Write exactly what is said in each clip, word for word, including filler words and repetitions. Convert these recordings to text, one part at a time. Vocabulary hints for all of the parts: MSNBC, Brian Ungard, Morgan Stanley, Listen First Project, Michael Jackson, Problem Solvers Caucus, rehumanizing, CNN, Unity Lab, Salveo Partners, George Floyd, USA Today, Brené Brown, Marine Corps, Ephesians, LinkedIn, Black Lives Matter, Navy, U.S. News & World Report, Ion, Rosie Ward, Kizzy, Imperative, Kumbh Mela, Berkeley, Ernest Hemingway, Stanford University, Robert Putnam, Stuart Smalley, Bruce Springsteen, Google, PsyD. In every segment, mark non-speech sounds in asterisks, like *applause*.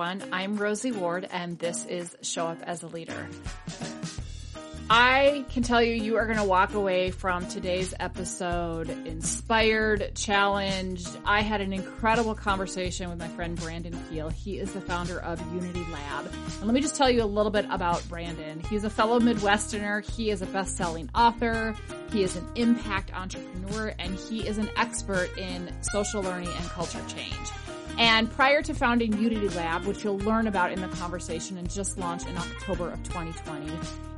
everyone. I'm Rosie Ward, and this is Show Up as a Leader. I can tell you, you are going to walk away from today's episode inspired, challenged. I had an incredible conversation with my friend Brandon Peel. He is the founder of Unity Lab. And let me just tell you a little bit about Brandon. He's a fellow Midwesterner. He is a best-selling author. He is an impact entrepreneur, and he is an expert in social learning and culture change. And prior to founding Unity Lab, which you'll learn about in the conversation and just launched in October of twenty twenty,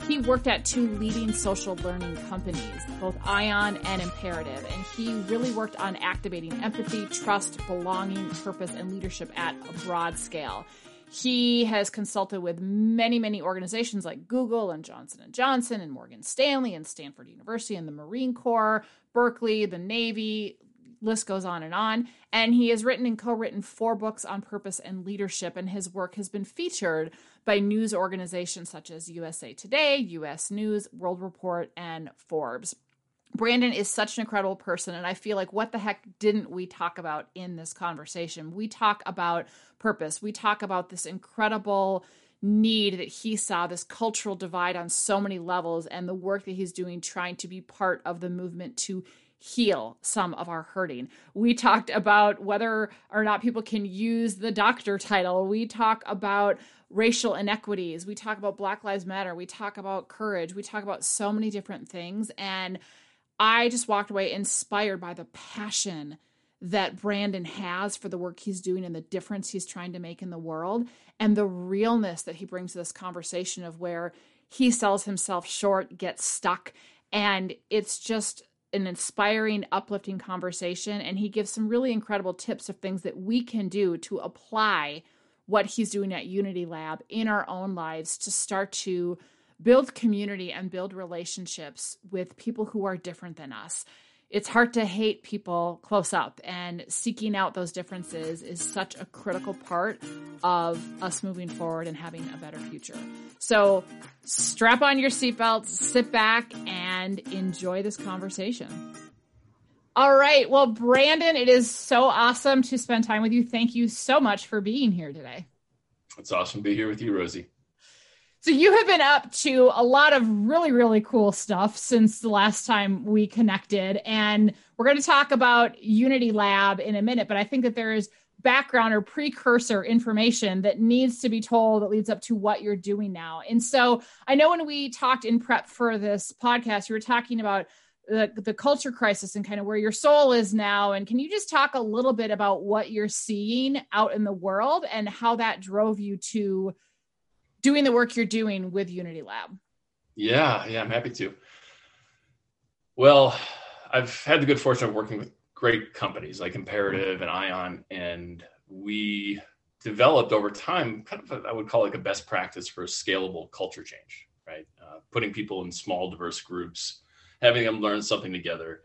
he worked at two leading social learning companies, both Ion and Imperative, and he really worked on activating empathy, trust, belonging, purpose, and leadership at a broad scale. He has consulted with many, many organizations like Google and Johnson and Johnson and Morgan Stanley and Stanford University and the Marine Corps, Berkeley, the Navy, list goes on and on. And he has written and co-written four books on purpose and leadership, and his work has been featured by news organizations such as U S A Today, U S News, World Report, and Forbes. Brandon is such an incredible person, and I feel like, what the heck didn't we talk about in this conversation? We talk about purpose. We talk about this incredible need that he saw, this cultural divide on so many levels, and the work that he's doing trying to be part of the movement to heal some of our hurting. We talked about whether or not people can use the doctor title. We talk about racial inequities. We talk about Black Lives Matter. We talk about courage. We talk about so many different things. And I just walked away inspired by the passion that Brandon has for the work he's doing and the difference he's trying to make in the world, and the realness that he brings to this conversation of where he sells himself short, gets stuck. And it's just an inspiring, uplifting conversation, and he gives some really incredible tips of things that we can do to apply what he's doing at Unity Lab in our own lives to start to build community and build relationships with people who are different than us. It's hard to hate people close up, and seeking out those differences is such a critical part of us moving forward and having a better future. So strap on your seatbelts, sit back, and enjoy this conversation. All right. Well, Brandon, it is so awesome to spend time with you. Thank you so much for being here today. It's awesome to be here with you, Rosie. So you have been up to a lot of really, really cool stuff since the last time we connected. And we're going to talk about Unity Lab in a minute, but I think that there is background or precursor information that needs to be told that leads up to what you're doing now. And so I know when we talked in prep for this podcast, we were talking about the, the culture crisis and kind of where your soul is now. And can you just talk a little bit about what you're seeing out in the world and how that drove you to doing the work you're doing with Unity Lab? Yeah, yeah, I'm happy to. Well, I've had the good fortune of working with great companies like Imperative and Ion, and we developed over time kind of a, I would call like a best practice for scalable culture change, right? Uh, putting people in small, diverse groups, having them learn something together.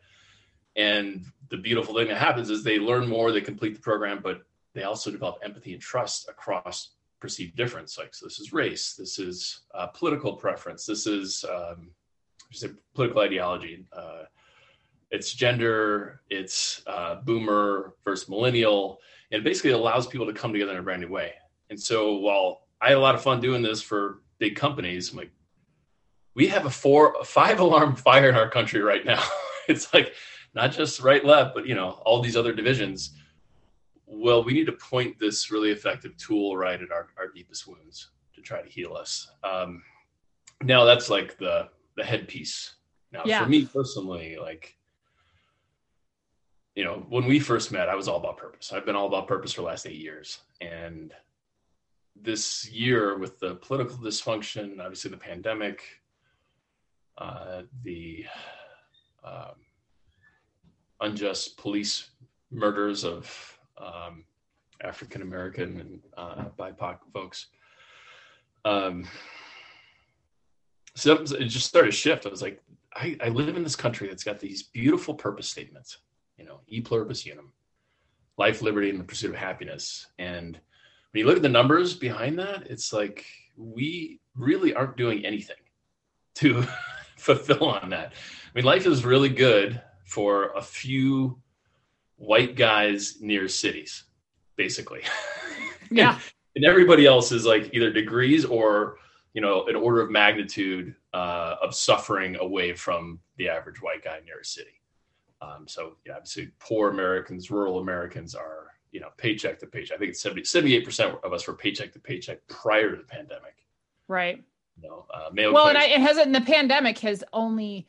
And the beautiful thing that happens is they learn more, they complete the program, but they also develop empathy and trust across perceived difference. Like, so this is race, this is uh, political preference, this is um, just a political ideology, uh, it's gender, it's uh, boomer versus millennial, and basically allows people to come together in a brand new way. And so while I had a lot of fun doing this for big companies, I'm like, we have a four, a five alarm fire in our country right now. It's like, not just right, left, but you know, all these other divisions. Well, we need to point this really effective tool right at our, our deepest wounds to try to heal us. Um, now that's like the, the headpiece. Now yeah. For me personally, like, you know, when we first met, I was all about purpose. I've been all about purpose for the last eight years. And this year with the political dysfunction, obviously the pandemic, uh, the um, unjust police murders of um, African-American and, uh, B I P O C folks. Um, so it just started to shift. I was like, I, I live in this country that's got these beautiful purpose statements, you know, e pluribus unum, life, liberty, and the pursuit of happiness. And when you look at the numbers behind that, it's like, we really aren't doing anything to fulfill on that. I mean, life is really good for a few white guys near cities, basically. Yeah. and everybody else is like either degrees or, you know, an order of magnitude uh, of suffering away from the average white guy near a city. Um, so yeah, obviously poor Americans, rural Americans are, you know, paycheck to paycheck. I think it's seventy, seventy-eight percent of us were paycheck to paycheck prior to the pandemic. Right. You know, uh, male well, players- and I, it hasn't, the pandemic has only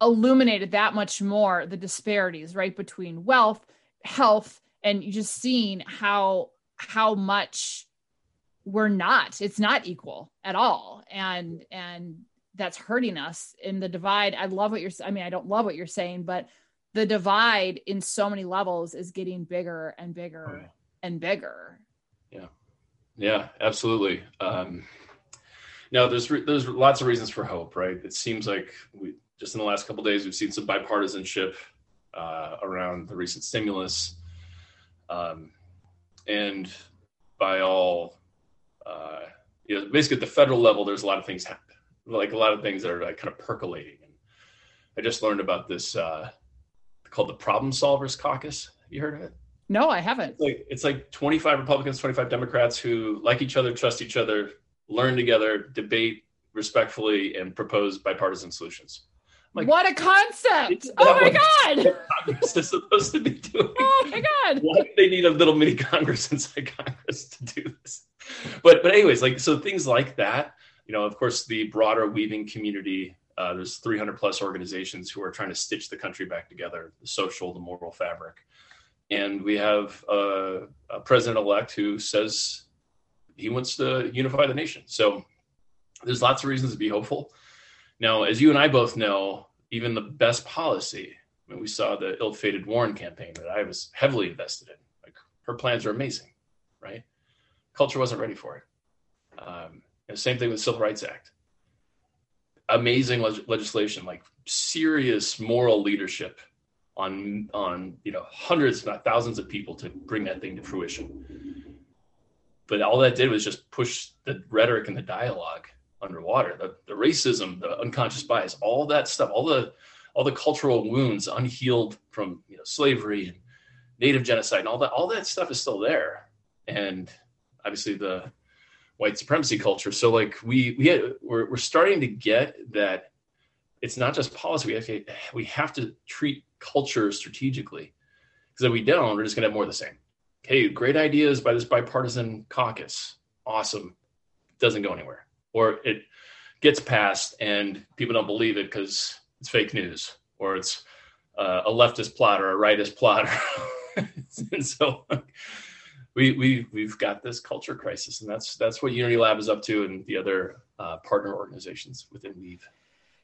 illuminated that much more the disparities, right, between wealth, health, and just seeing how, how much we're not, it's not equal at all. And, and that's hurting us in the divide. I love what you're, I mean, I don't love what you're saying, but the divide in so many levels is getting bigger and bigger oh. and bigger. Yeah. Yeah, absolutely. Um, no, there's, re- there's lots of reasons for hope, right? It seems like we just in the last couple of days, we've seen some bipartisanship uh, around the recent stimulus. Um, and by all, uh, you know, basically at the federal level, there's a lot of things happen, like a lot of things that are like kind of percolating. And I just learned about this uh, called the Problem Solvers Caucus. Have you heard of it? No, I haven't. It's like, it's like twenty-five Republicans, twenty-five Democrats who like each other, trust each other, learn together, debate respectfully, and propose bipartisan solutions. Like, what a concept! Oh my God! Congress is supposed to be doing. Oh my God! Why do they need a little mini Congress inside Congress to do this? But but anyways, like so things like that. You know, of course, the broader weaving community. Uh, there's three hundred plus organizations who are trying to stitch the country back together, the social, the moral fabric, and we have uh, a president-elect who says he wants to unify the nation. So there's lots of reasons to be hopeful. Now, as you and I both know, even the best policy, I mean, we saw the ill-fated Warren campaign that I was heavily invested in. Like, her plans are amazing, right? Culture wasn't ready for it. Um, and same thing with Civil Rights Act. Amazing leg- legislation, like serious moral leadership on, on you know, hundreds, if not thousands of people to bring that thing to fruition. But all that did was just push the rhetoric and the dialogue underwater, the, the racism, the unconscious bias, all that stuff, all the all the cultural wounds unhealed from you know slavery and native genocide and all that all that stuff is still there, and obviously the white supremacy culture. So like we we had, we're we're starting to get that it's not just policy. We have to, we have to treat culture strategically, because if we don't, we're just gonna have more of the same. Hey, great ideas by this bipartisan caucus, awesome, doesn't go anywhere. Or it gets passed and people don't believe it because it's fake news, or it's uh, a leftist plot or a rightist plot. And so we, we, we've got this culture crisis, and that's that's what Unity Lab is up to, and the other uh, partner organizations within Weave.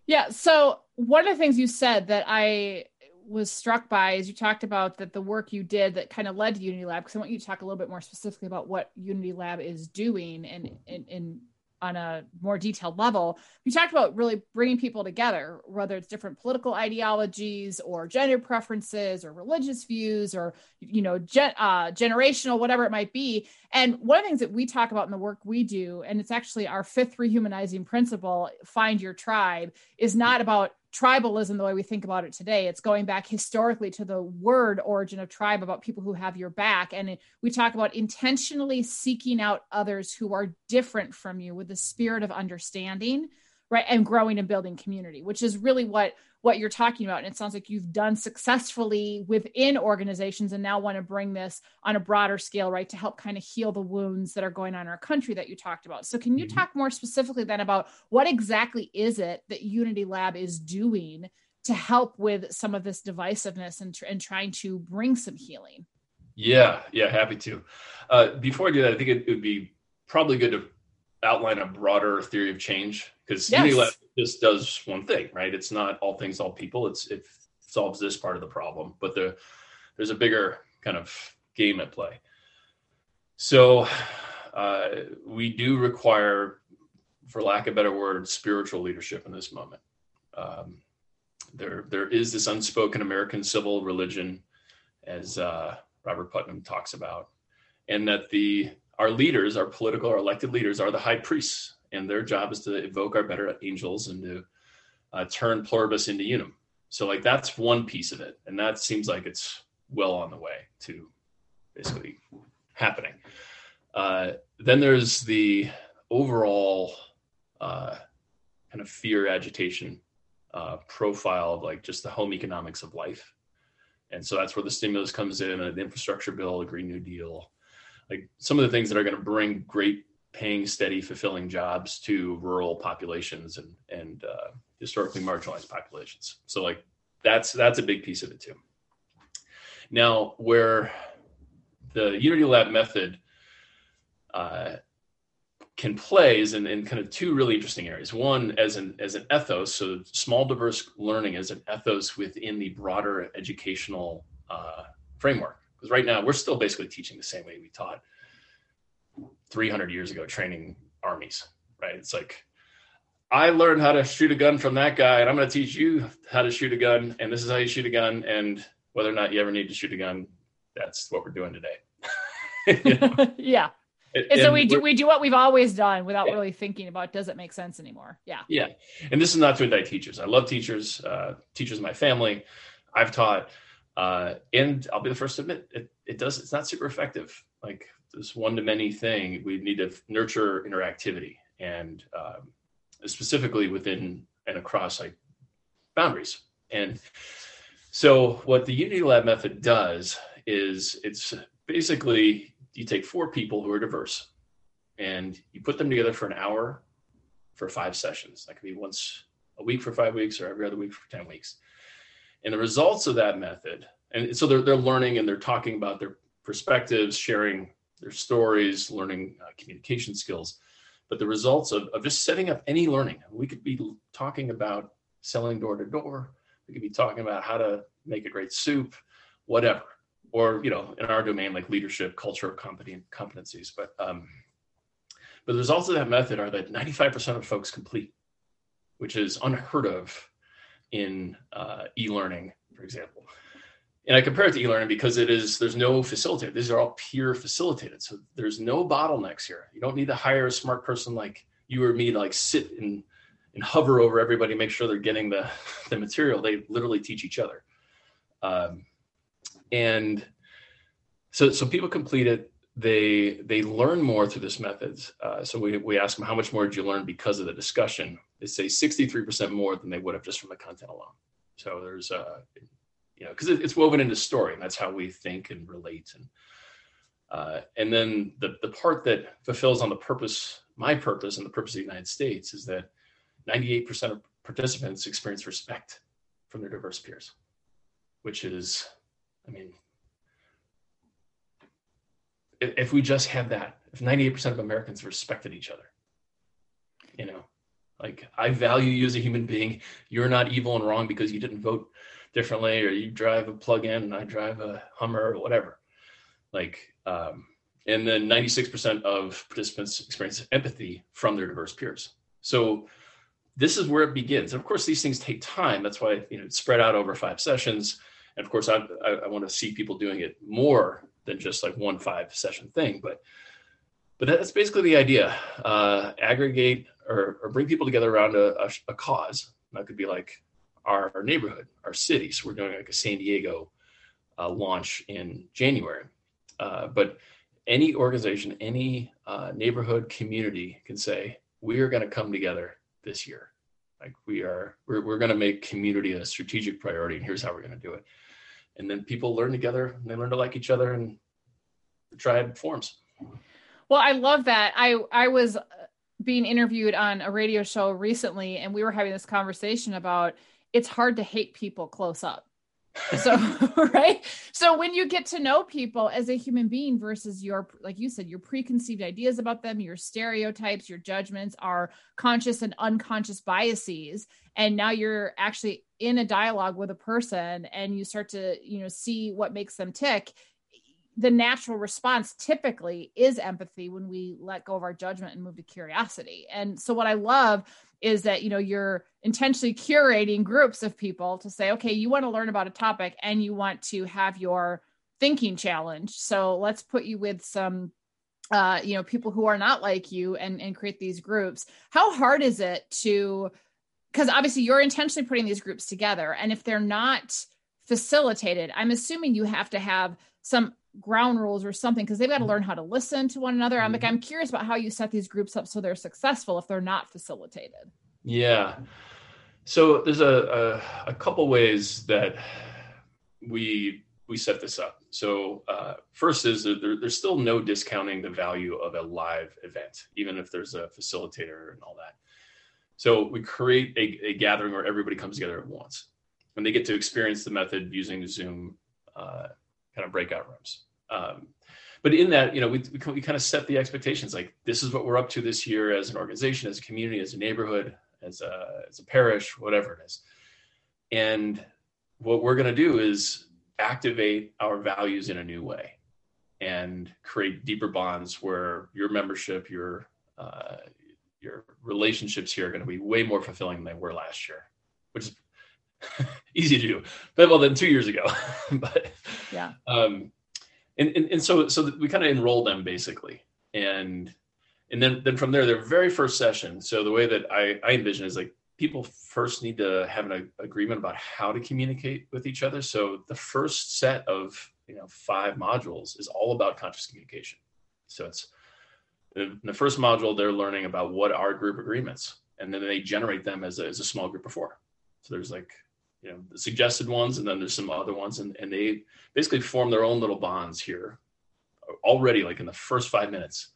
Yeah, so one of the things you said that I was struck by is you talked about that the work you did that kind of led to Unity Lab, because I want you to talk a little bit more specifically about what Unity Lab is doing and and, and on a more detailed level. You talked about really bringing people together, whether it's different political ideologies or gender preferences or religious views or, you know, gen- uh, generational, whatever it might be. And one of the things that we talk about in the work we do, and it's actually our fifth rehumanizing principle, find your tribe, is not about tribalism the way we think about it today. It's going back historically to the word origin of tribe, about people who have your back. And we talk about intentionally seeking out others who are different from you with the spirit of understanding, right? And growing and building community, which is really what, what you're talking about. And it sounds like you've done successfully within organizations and now want to bring this on a broader scale, right? To help kind of heal the wounds that are going on in our country that you talked about. So can you talk more specifically then about what exactly is it that Unity Lab is doing to help with some of this divisiveness and, and trying to bring some healing? Yeah, yeah, happy to. Uh, before I do that, I think it, it would be probably good to outline a broader theory of change, because yes. Unity Lab just does one thing, right? It's not all things, all people. It's it solves this part of the problem, but the, there's a bigger kind of game at play. So uh, we do require, for lack of a better word, spiritual leadership in this moment. Um, there there is this unspoken American civil religion, as uh, Robert Putnam talks about, and that the our leaders, our political, our elected leaders, are the high priests, and their job is to evoke our better angels and to uh, turn pluribus into unum. So like that's one piece of it, and that seems like it's well on the way to basically happening. Uh, then there's the overall uh, kind of fear agitation uh, profile of like just the home economics of life. And so that's where the stimulus comes in, and the infrastructure bill, the Green New Deal, like some of the things that are going to bring great paying, steady, fulfilling jobs to rural populations and, and uh, historically marginalized populations. So like that's, that's a big piece of it too. Now, where the Unity Lab method uh, can play is in, in kind of two really interesting areas. One, as an as an ethos, so small diverse learning as an ethos within the broader educational uh, framework. Because right now we're still basically teaching the same way we taught three hundred years ago, training armies, right? It's like, I learned how to shoot a gun from that guy, and I'm going to teach you how to shoot a gun, and this is how you shoot a gun, and whether or not you ever need to shoot a gun, that's what we're doing today. You know? *laughs* Yeah. And, and so we do we do what we've always done without yeah. really thinking about, does it make sense anymore? Yeah. Yeah. And this is not to indict teachers. I love teachers. Uh, teachers are my family. I've taught. Uh, and I'll be the first to admit, it, it does. It's not super effective. Like this one-to-many thing, we need to nurture interactivity, and um, specifically within and across like boundaries. And so what the Unity Lab method does is it's basically you take four people who are diverse and you put them together for an hour for five sessions. That could be once a week for five weeks or every other week for ten weeks. And the results of that method, and so they're, they're learning and they're talking about their perspectives, sharing their stories, learning uh, communication skills. But the results of, of just setting up any learning, we could be talking about selling door to door. We could be talking about how to make a great soup, whatever. Or, you know, in our domain, like leadership, culture, competencies. But um, but the results of that method are that ninety-five percent of folks complete, which is unheard of in uh, e-learning, for example. And I compare it to e-learning because it is, there's no facilitator. These are all peer facilitated. So there's no bottlenecks here. You don't need to hire a smart person like you or me to like sit and and hover over everybody, make sure they're getting the, the material. They literally teach each other. Um, and so so people complete it. They they learn more through this method. Uh, so we, we ask them, how much more did you learn because of the discussion? They say sixty-three percent more than they would have just from the content alone. So there's, uh, you know, because it, it's woven into story, and that's how we think and relate. And uh, and then the, the part that fulfills on the purpose, my purpose and the purpose of the United States is that ninety-eight percent of participants experience respect from their diverse peers, which is, I mean, if we just had that, if ninety-eight percent of Americans respected each other, you know, like I value you as a human being. You're not evil and wrong because you didn't vote differently, or you drive a plug-in and I drive a Hummer or whatever. Like, um, and then ninety-six percent of participants experience empathy from their diverse peers. So this is where it begins. And of course, these things take time. That's why, you know, it's spread out over five sessions. And of course, I, I, I want to see people doing it more than just like one five session thing. But but that's basically the idea. Uh, aggregate or, or bring people together around a, a, a cause. And that could be like our, our neighborhood, our city. So we're doing like a San Diego uh, launch in January. Uh, but any organization, any uh, neighborhood community can say, we are going to come together this year. Like we are, we're, we're going to make community a strategic priority, and here's how we're going to do it. And then people learn together, and they learn to like each other, and the tribe forms. Well, I love that. I, I was being interviewed on a radio show recently, and we were having this conversation about, it's hard to hate people close up. So, right. So when you get to know people as a human being versus your, like you said, your preconceived ideas about them, your stereotypes, your judgments, our conscious and unconscious biases. And now you're actually in a dialogue with a person, and you start to, you know, see what makes them tick. The natural response typically is empathy when we let go of our judgment and move to curiosity. And so what I love is that, you know, you're intentionally curating groups of people to say, okay, you want to learn about a topic and you want to have your thinking challenged. So let's put you with some, uh, you know, people who are not like you, and, and create these groups. How hard is it to, because obviously you're intentionally putting these groups together, and if they're not facilitated, I'm assuming you have to have some ground rules or something, because they've got to learn how to listen to one another. I'm like, I'm curious about how you set these groups up so they're successful if they're not facilitated. Yeah. So there's a a, a couple ways that we we set this up. So uh, first is that there, there's still no discounting the value of a live event, even if there's a facilitator and all that. So we create a, a gathering where everybody comes together at once, and they get to experience the method using Zoom uh, kind of breakout rooms. Um, but in that, you know, we, we we kind of set the expectations, like this is what we're up to this year as an organization, as a community, as a neighborhood, as a, as a parish, whatever it is. And what we're going to do is activate our values in a new way and create deeper bonds where your membership, your uh, your relationships here are going to be way more fulfilling than they were last year, which is easy to do, but well, then two years ago. But yeah, um, and, and and so so we kind of enroll them basically, and and then then from there, their very first session. So the way that I, I envision is like people first need to have an a, agreement about how to communicate with each other. So the first set of you know five modules is all about conscious communication. So it's in the first module they're learning about what are group agreements, and then they generate them as a, as a small group of four. So there's like, you know, the suggested ones, and then there's some other ones, and, and they basically form their own little bonds here already, like in the first five minutes,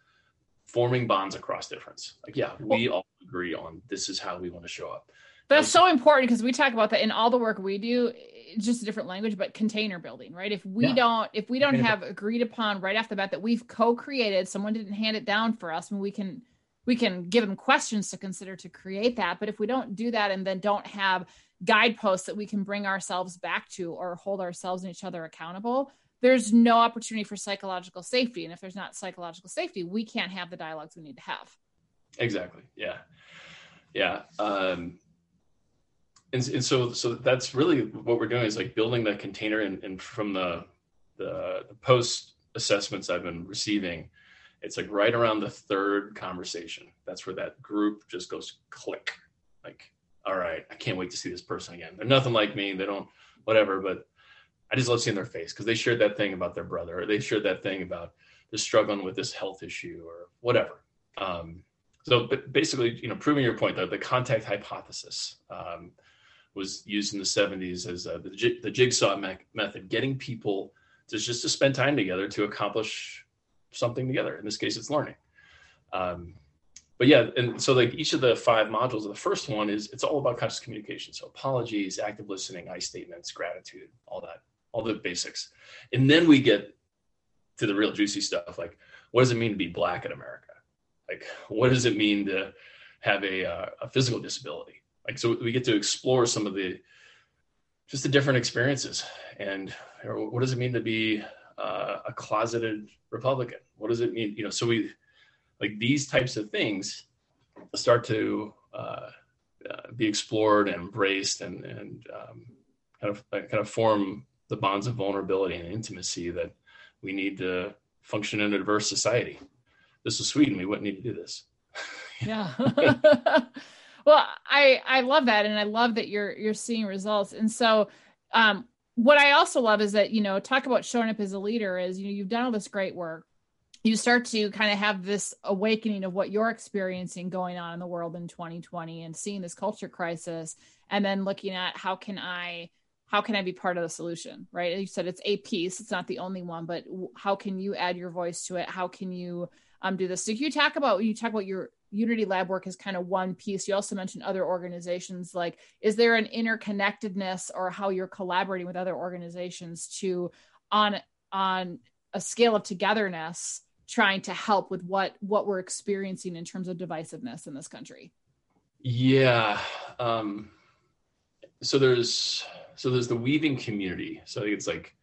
forming bonds across difference. Like, yeah, we all agree on this is how we want to show up. That's so important, because we talk about that in all the work we do, it's just a different language, but container building, right? If we yeah. don't, if we don't container have building. agreed upon right off the bat that we've co-created, someone didn't hand it down for us, and we can we can give them questions to consider to create that. But if we don't do that, and then don't have guideposts that we can bring ourselves back to or hold ourselves and each other accountable, there's no opportunity for psychological safety. And if there's not psychological safety, we can't have the dialogues we need to have. Exactly. Yeah. Yeah. Um, and, and so, so that's really what we're doing, is like building that container. And, and from the, the, the post assessments I've been receiving, it's like right around the third conversation. That's where that group just goes click. Like, all right, I can't wait to see this person again. They're nothing like me. They don't, whatever, but I just love seeing their face because they shared that thing about their brother, or they shared that thing about they're struggling with this health issue or whatever. Um, so but basically, you know, proving your point that the contact hypothesis um, was used in the seventies as uh, the, j- the jigsaw me- method, getting people to just to spend time together to accomplish something together. In this case, it's learning. Um, but yeah, and so like each of the five modules, the first one is, it's all about conscious communication. So apologies, active listening, I statements, gratitude, all that, all the basics. And then we get to the real juicy stuff. Like, what does it mean to be Black in America? Like, what does it mean to have a, uh, a physical disability? Like, so we get to explore some of the, just the different experiences. And or what does it mean to be Uh, a closeted Republican? What does it mean? You know, so we like these types of things start to uh, uh, be explored and embraced, and and um, kind of uh, kind of form the bonds of vulnerability and intimacy that we need to function in a diverse society. This is Sweden. We wouldn't need to do this. Yeah. Well, I I love that, and I love that you're you're seeing results, and so. Um, What I also love is that, you know, talk about showing up as a leader is, you know, you've done all this great work. You start to kind of have this awakening of what you're experiencing going on in the world in twenty twenty and seeing this culture crisis, and then looking at how can I, how can I be part of the solution, right? You said it's a piece, it's not the only one, but how can you add your voice to it? How can you um, do this? So you talk about, you talk about your Unity Lab work is kind of one piece. You also mentioned other organizations. Like, is there an interconnectedness or how you're collaborating with other organizations to, on on a scale of togetherness, trying to help with what what we're experiencing in terms of divisiveness in this country? Yeah. Um, so there's so there's the Weaving community. So I think it's like,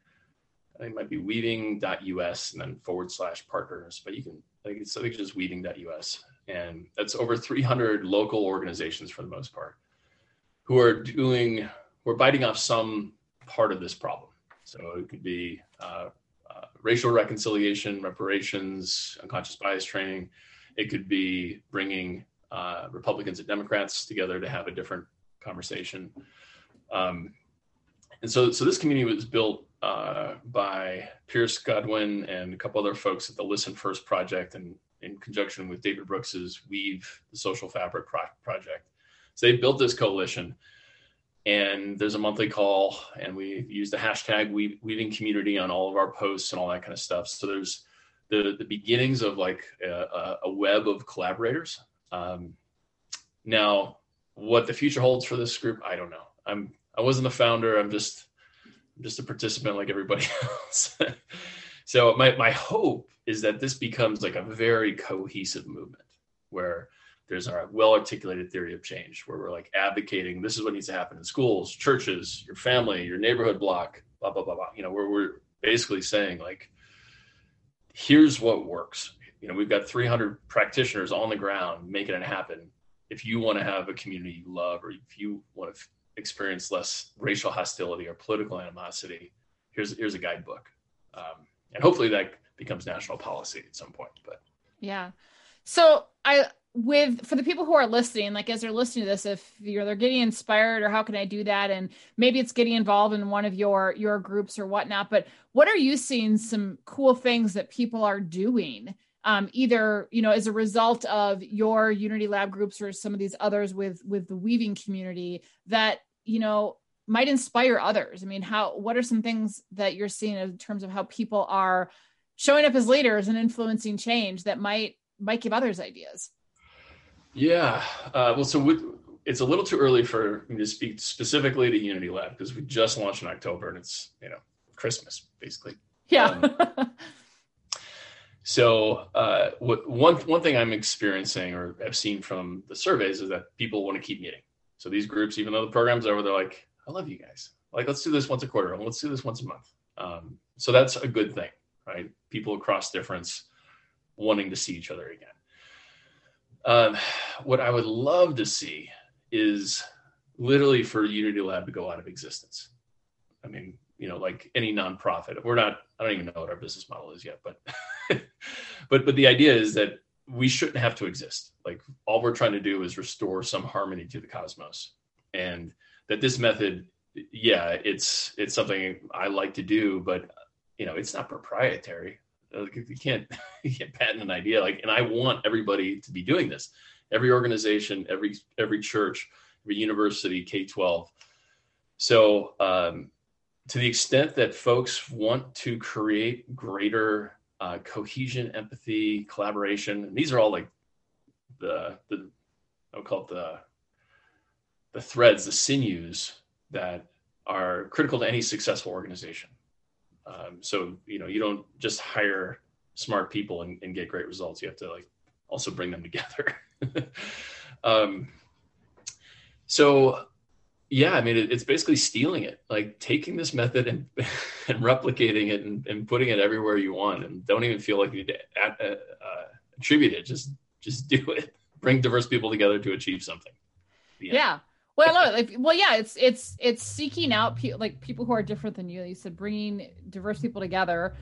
I think it might be weaving dot U S and then forward slash partners. But you can I think it's I think it's just weaving dot U S. And that's over three hundred local organizations for the most part, who are doing, we're biting off some part of this problem. So it could be uh, uh, racial reconciliation, reparations, unconscious bias training. It could be bringing uh, Republicans and Democrats together to have a different conversation. Um, and so, so this community was built uh, by Pierce Godwin and a couple other folks at the Listen First Project, and in conjunction with David Brooks's Weave the Social Fabric Pro- Project. So they built this coalition, and there's a monthly call, and we use the hashtag we- Weaving Community on all of our posts and all that kind of stuff. So there's the, the beginnings of like a, a web of collaborators. Um, now, what the future holds for this group, I don't know. I'm I wasn't the founder. I'm just I'm just a participant like everybody else. So my my hope is that this becomes like a very cohesive movement where there's a well-articulated theory of change, where we're like advocating, this is what needs to happen in schools, churches, your family, your neighborhood block, blah, blah, blah, blah. You know, where we're basically saying like, here's what works. You know, we've got three hundred practitioners on the ground making it happen. If you want to have a community you love, or if you want to f- experience less racial hostility or political animosity, here's, here's a guidebook. Um, and hopefully that becomes national policy at some point, but. Yeah. So I, with, for the people who are listening, like as they're listening to this, if you're, they're getting inspired or how can I do that? And maybe it's getting involved in one of your, your groups or whatnot, but what are you seeing some cool things that people are doing? Um, either, you know, as a result of your Unity Lab groups or some of these others with, with the weaving community that, you know, might inspire others. I mean, how, what are some things that you're seeing in terms of how people are showing up as leaders and influencing change that might, might give others ideas? Yeah. Uh, well, so we, it's a little too early for me to speak specifically to Unity Lab because we just launched in October and it's, you know, Christmas basically. Yeah. Um, so uh, what, one one thing I'm experiencing or have seen from the surveys is that people want to keep meeting. So these groups, even though the program's over, they're like, I love you guys. Like, let's do this once a quarter and let's do this once a month. Um, so that's a good thing, right? People across difference wanting to see each other again. Um, what I would love to see is literally for Unity Lab to go out of existence. I mean, you know, like any nonprofit, we're not, I don't even know what our business model is yet, but, but, but the idea is that we shouldn't have to exist. Like all we're trying to do is restore some harmony to the cosmos, and that this method, yeah, it's, it's something I like to do, but you know, it's not proprietary. You can't, you can't patent an idea. Like, and I want everybody to be doing this. Every organization, every every church, every university, K twelve. So, um, to the extent that folks want to create greater uh, cohesion, empathy, collaboration, and these are all like the the I would call it the the threads, the sinews that are critical to any successful organization. Um, so, you know, you don't just hire smart people and, and get great results. You have to like also bring them together. um, so yeah, I mean, it, it's basically stealing it, like taking this method and, and replicating it and, and putting it everywhere you want. And don't even feel like you need to at, uh, uh, attribute it. Just, just do it. Bring diverse people together to achieve something. Yeah. yeah. Well, I love it. Like, well, yeah, it's it's it's seeking out pe- like people who are different than you. You said bringing diverse people together,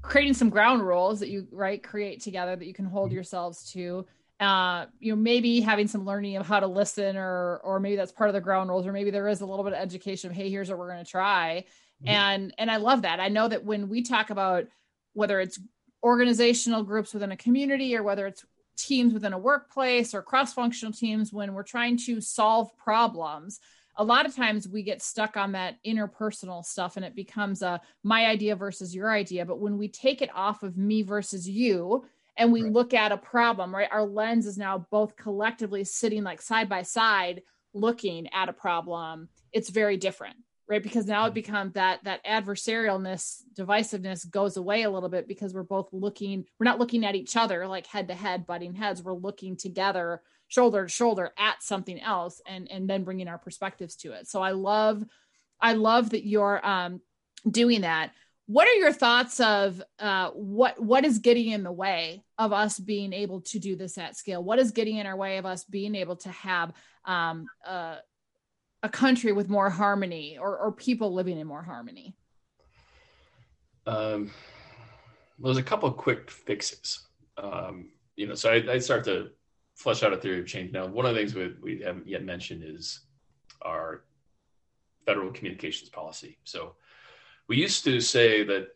creating some ground rules that you right create together that you can hold yourselves to. Uh, you know, maybe having some learning of how to listen, or or maybe that's part of the ground rules, or maybe there is a little bit of education of hey, here's what we're going to try. Yeah. And and I love that. I know that when we talk about whether it's organizational groups within a community or whether it's teams within a workplace or cross-functional teams, when we're trying to solve problems, a lot of times we get stuck on that interpersonal stuff and it becomes a my idea versus your idea. But when we take it off of me versus you and we right. look at a problem, right, our lens is now both collectively sitting like side by side looking at a problem. It's very different, right? Because now it becomes that that adversarialness, divisiveness goes away a little bit because we're both looking, we're not looking at each other like head to head, butting heads. We're looking together, shoulder to shoulder at something else and, and then bringing our perspectives to it. So I love, I love that you're um, doing that. What are your thoughts of uh, what what is getting in the way of us being able to do this at scale? What is getting in our way of us being able to have um, uh, a country with more harmony or, or people living in more harmony? Um, well, there's a couple of quick fixes. Um, you know, so I, I start to flesh out a theory of change. Now, one of the things we, we haven't yet mentioned is our federal communications policy. So we used to say that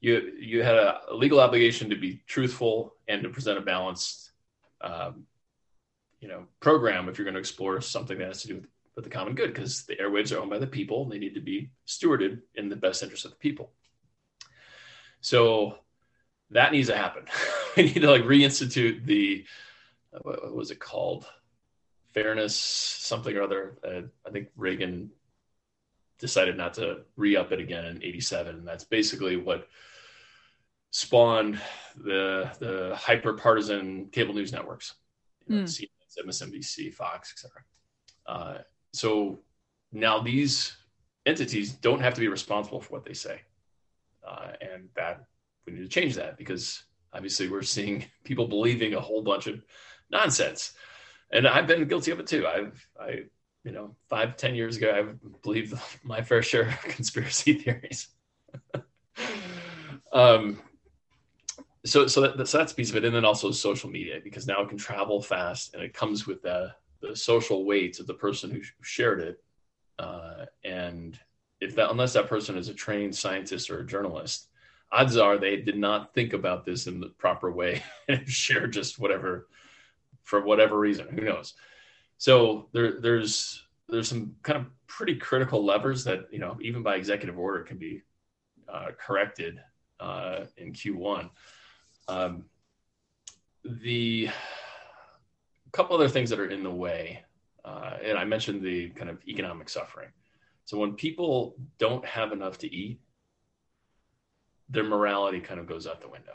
you you had a legal obligation to be truthful and to present a balanced, um, you know, program if you're going to explore something that has to do with, with the common good, because the airwaves are owned by the people and they need to be stewarded in the best interest of the people. So that needs to happen. We need to like reinstitute the, what was it called? Fairness, something or other. Uh, I think Reagan decided not to re-up it again in eighty-seven. And that's basically what spawned the the hyper-partisan cable news networks. You know, mm. C N N, M S N B C, Fox, et cetera. Uh, so now these entities don't have to be responsible for what they say. Uh, and that we need to change that, because obviously we're seeing people believing a whole bunch of nonsense. And I've been guilty of it too. I've, I, you know, five, ten years ago, I believed my fair share of conspiracy theories. um, so, so, that, so that's a piece of it. And then also social media, because now it can travel fast and it comes with the, the social weight of the person who shared it. Uh, and if that, unless that person is a trained scientist or a journalist, odds are they did not think about this in the proper way and shared just whatever, for whatever reason, who knows? So there, there's there's some kind of pretty critical levers that, you know, even by executive order can be uh, corrected uh, in Q one. Um, the couple other things that are in the way, uh, and I mentioned the kind of economic suffering. So when people don't have enough to eat, their morality kind of goes out the window,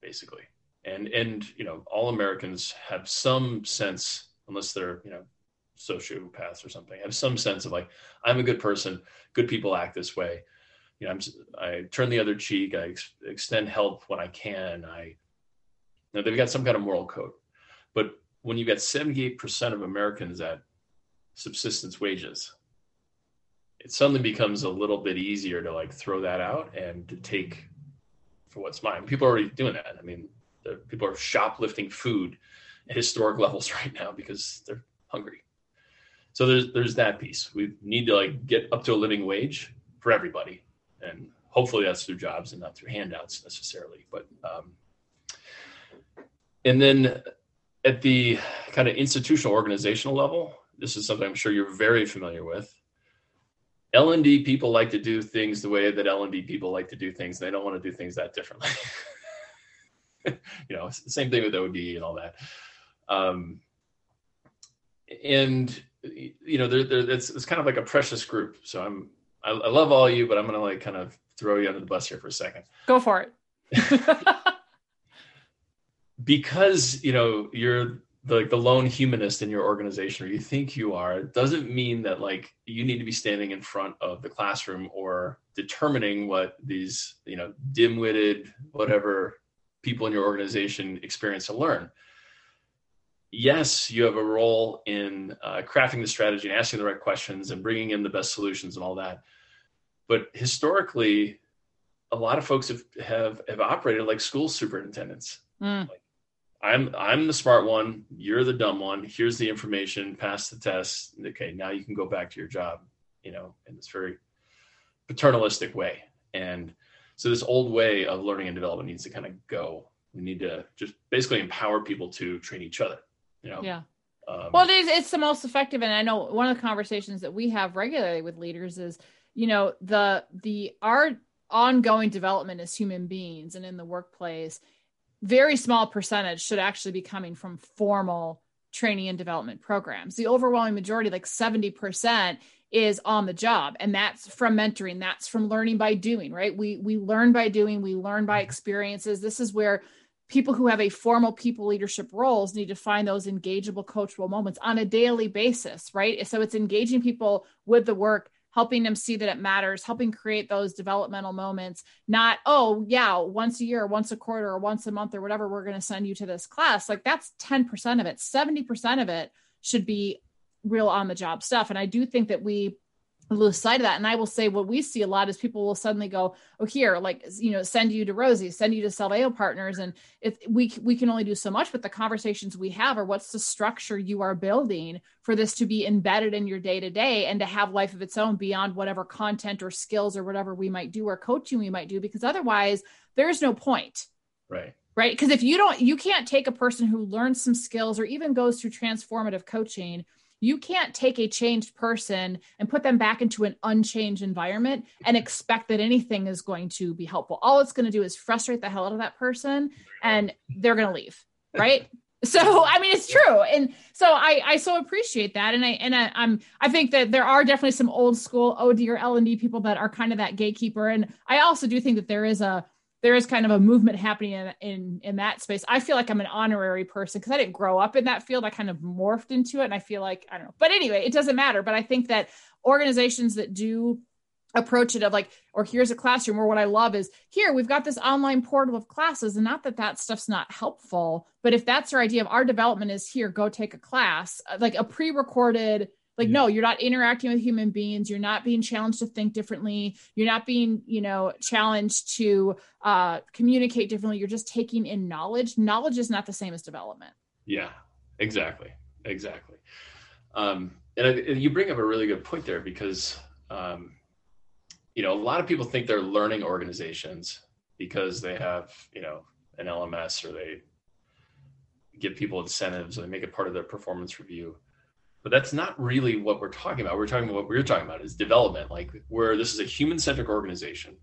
basically. And, and, you know, all Americans have some sense, unless they're, you know, sociopaths or something, have some sense of like, I'm a good person. Good people act this way. You know, I'm, I turn the other cheek. I ex- extend help when I can. I, you know, they've got some kind of moral code. But when you've got seventy-eight percent of Americans at subsistence wages, it suddenly becomes a little bit easier to like throw that out and to take for what's mine. People are already doing that. I mean, the people are shoplifting food at historic levels right now because they're hungry. So there's there's that piece. We need to like get up to a living wage for everybody, and hopefully that's through jobs and not through handouts necessarily. But um, and then at the kind of institutional organizational level, this is something I'm sure you're very familiar with. L and D people like to do things the way that L and D people like to do things. They don't want to do things that differently. You know, same thing with O D and all that. Um, and, you know, they're, they're, it's, it's kind of like a precious group. So I'm, I, I love all you, but I'm going to like kind of throw you under the bus here for a second. Go for it. Because, you know, you're the, like the lone humanist in your organization, or you think you are, it doesn't mean that like you need to be standing in front of the classroom or determining what these, you know, dim-witted, whatever, people in your organization experience and learn. Yes, you have a role in uh, crafting the strategy and asking the right questions and bringing in the best solutions and all that. But historically, a lot of folks have have, have operated like school superintendents. Mm. Like, I'm I'm the smart one. You're the dumb one. Here's the information. Pass the test. Okay, now you can go back to your job. You know, in this very paternalistic way. And so this old way of learning and development needs to kind of go. We need to just basically empower people to train each other, you know? Yeah. Um, well, it is, it's the most effective. And I know one of the conversations that we have regularly with leaders is, you know, the, the, our ongoing development as human beings and in the workplace, very small percentage should actually be coming from formal training and development programs. The overwhelming majority, like seventy percent, is on the job. And that's from mentoring. That's from learning by doing, right? We, we learn by doing, we learn by experiences. This is where people who have a formal people leadership roles need to find those engageable, coachable moments on a daily basis, right? So it's engaging people with the work, helping them see that it matters, helping create those developmental moments, not, oh yeah, once a year, or once a quarter, or once a month or whatever, we're going to send you to this class. Like that's ten percent of it. seventy percent of it should be real on the job stuff. And I do think that we on the other side of that. And I will say what we see a lot is people will suddenly go, oh, here, like, you know, send you to Rosie, send you to Salveo Partners. And if we, we can only do so much, but the conversations we have are what's the structure you are building for this to be embedded in your day to day and to have life of its own beyond whatever content or skills or whatever we might do or coaching we might do, because otherwise there's no point. Right. Right. Because if you don't, you can't take a person who learns some skills or even goes through transformative coaching. You can't take a changed person and put them back into an unchanged environment and expect that anything is going to be helpful. All it's going to do is frustrate the hell out of that person and they're going to leave. Right. So, I mean, it's true. And so I, I so appreciate that. And I, and I, I'm, I think that there are definitely some old school O D or L and D people that are kind of that gatekeeper. And I also do think that there is a, there is kind of a movement happening in, in, in that space. I feel like I'm an honorary person because I didn't grow up in that field. I kind of morphed into it. And I feel like, I don't know, but anyway, it doesn't matter. But I think that organizations that do approach it of like, or here's a classroom, or what I love is here, we've got this online portal of classes, and not that that stuff's not helpful, but if that's your idea of our development is here, go take a class, like a pre-recorded. Like, yeah. No, you're not interacting with human beings. You're not being challenged to think differently. You're not being, you know, challenged to uh, communicate differently. You're just taking in knowledge. Knowledge is not the same as development. Yeah, exactly. Exactly. Um, and I, you bring up a really good point there because, um, you know, a lot of people think they're learning organizations because they have, you know, an L M S or they give people incentives or they make it part of their performance review. But that's not really what we're talking about. We're talking about what we're talking about is development, like where this is a human-centric organization.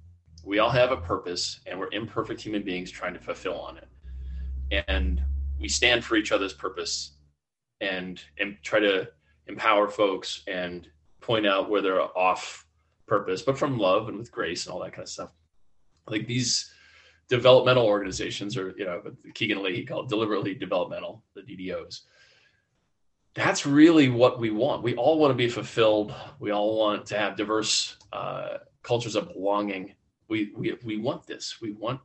We all have a purpose and we're imperfect human beings trying to fulfill on it. And we stand for each other's purpose and, and try to empower folks and point out where they're off purpose, but from love and with grace and all that kind of stuff. Like these developmental organizations are, you know, Keegan Leahy called deliberately developmental, the D D Os. That's really what we want. We all want to be fulfilled. We all want to have diverse uh, cultures of belonging. We, we we want this. We want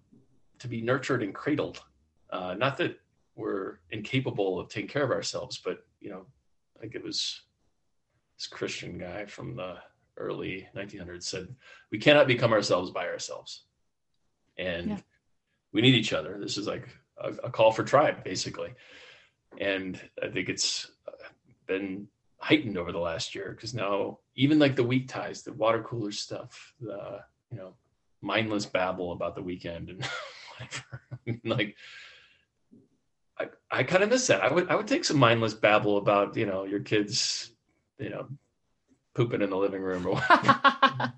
to be nurtured and cradled. Uh, not that we're incapable of taking care of ourselves, but, you know, I think it was this Christian guy from the early nineteen hundreds said, we cannot become ourselves by ourselves. And yeah. We need each other. This is like a, a call for tribe, basically. And I think it's been heightened over the last year because now even like the weak ties, the water cooler stuff, the, you know, mindless babble about the weekend and whatever. I mean, like I, I kind of miss that. I would, I would take some mindless babble about, you know, your kids, you know, pooping in the living room or whatever.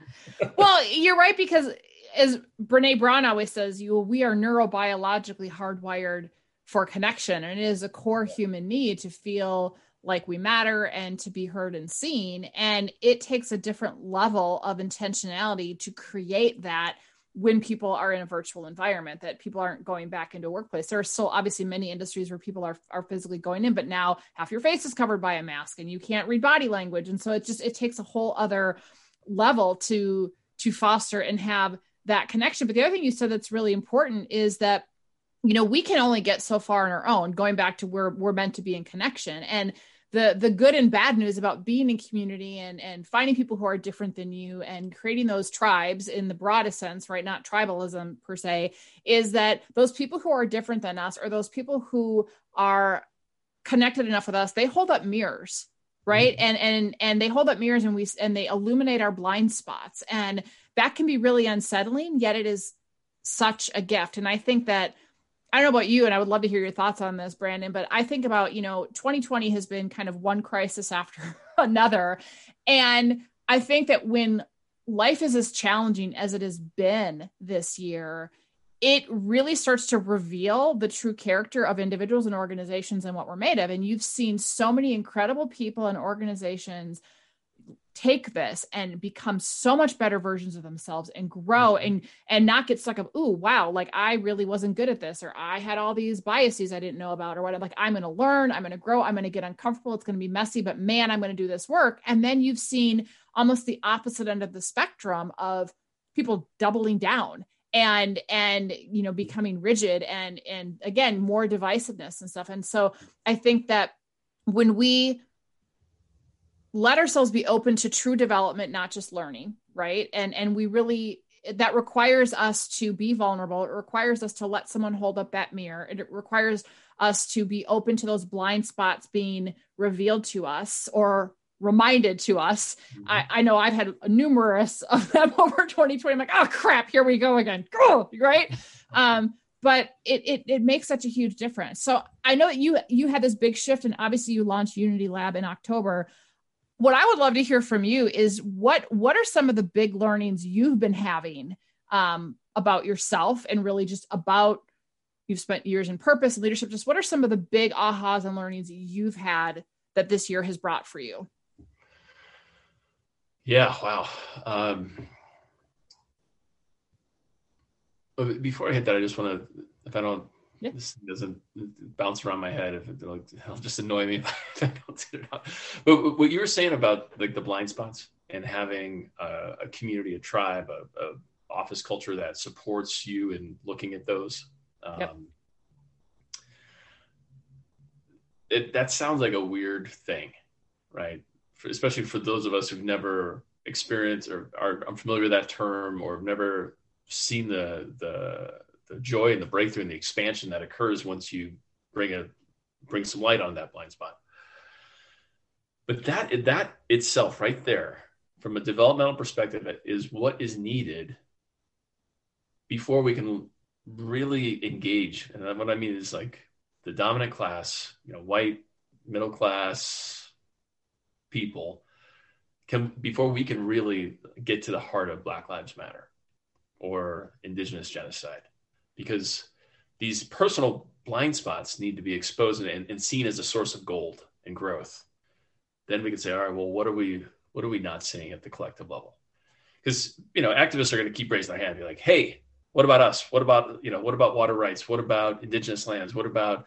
Well, you're right. Because as Brené Brown always says, you, we are neurobiologically hardwired for connection. And it is a core human need to feel like we matter and to be heard and seen. And it takes a different level of intentionality to create that when people are in a virtual environment, that people aren't going back into a workplace. There are still obviously many industries where people are, are physically going in, but now half your face is covered by a mask and you can't read body language. And so it just, it takes a whole other level to, to foster and have that connection. But the other thing you said that's really important is that, you know, we can only get so far on our own, going back to where we're meant to be in connection. And the the good and bad news about being in community and, and finding people who are different than you and creating those tribes in the broadest sense, right? Not tribalism per se, is that those people who are different than us or those people who are connected enough with us, they hold up mirrors, right? Mm-hmm. And, and, and they hold up mirrors and we, and they illuminate our blind spots. And that can be really unsettling, yet it is such a gift. And I think that, I don't know about you, and I would love to hear your thoughts on this, Brandon, but I think about, you know, twenty twenty has been kind of one crisis after another. And I think that when life is as challenging as it has been this year, it really starts to reveal the true character of individuals and organizations and what we're made of. And you've seen so many incredible people and organizations take this and become so much better versions of themselves and grow and, and not get stuck up. Ooh, wow. Like I really wasn't good at this, or I had all these biases I didn't know about or whatever. Like I'm going to learn, I'm going to grow, I'm going to get uncomfortable. It's going to be messy, but man, I'm going to do this work. And then you've seen almost the opposite end of the spectrum of people doubling down and, and, you know, becoming rigid and, and again, more divisiveness and stuff. And so I think that when we let ourselves be open to true development, not just learning, right? And and we really, that requires us to be vulnerable. It requires us to let someone hold up that mirror. It requires us to be open to those blind spots being revealed to us or reminded to us. I, I know I've had numerous of them over twenty twenty. I'm like, oh crap, here we go again. Go, right? Um, but it, it it makes such a huge difference. So I know that you you had this big shift, and obviously you launched Unity Lab in October. What I would love to hear from you is what what are some of the big learnings you've been having um, about yourself, and really just about, you've spent years in purpose and leadership. Just what are some of the big ahas and learnings you've had that this year has brought for you? Yeah, wow. Um, before I hit that, I just want to, if I don't, yeah. This doesn't bounce around my head, if it'll, it'll just annoy me if I don't get it out. But what you were saying about like the blind spots and having a, a community, a tribe, a, a office culture that supports you in looking at those. Um, yep. it, that sounds like a weird thing, right? For, especially for those of us who've never experienced or are unfamiliar with that term, or have never seen the, the, the joy and the breakthrough and the expansion that occurs once you bring a, bring some light on that blind spot. But that, that itself right there, from a developmental perspective, is what is needed before we can really engage. And what I mean is like the dominant class, you know, white, middle class people, can, before we can really get to the heart of Black Lives Matter or Indigenous genocide, because these personal blind spots need to be exposed and, and seen as a source of gold and growth. Then we can say, all right, well, what are we, what are we not seeing at the collective level? Because, you know, activists are going to keep raising their hand and be like, hey, what about us? What about, you know, what about water rights? What about Indigenous lands? What about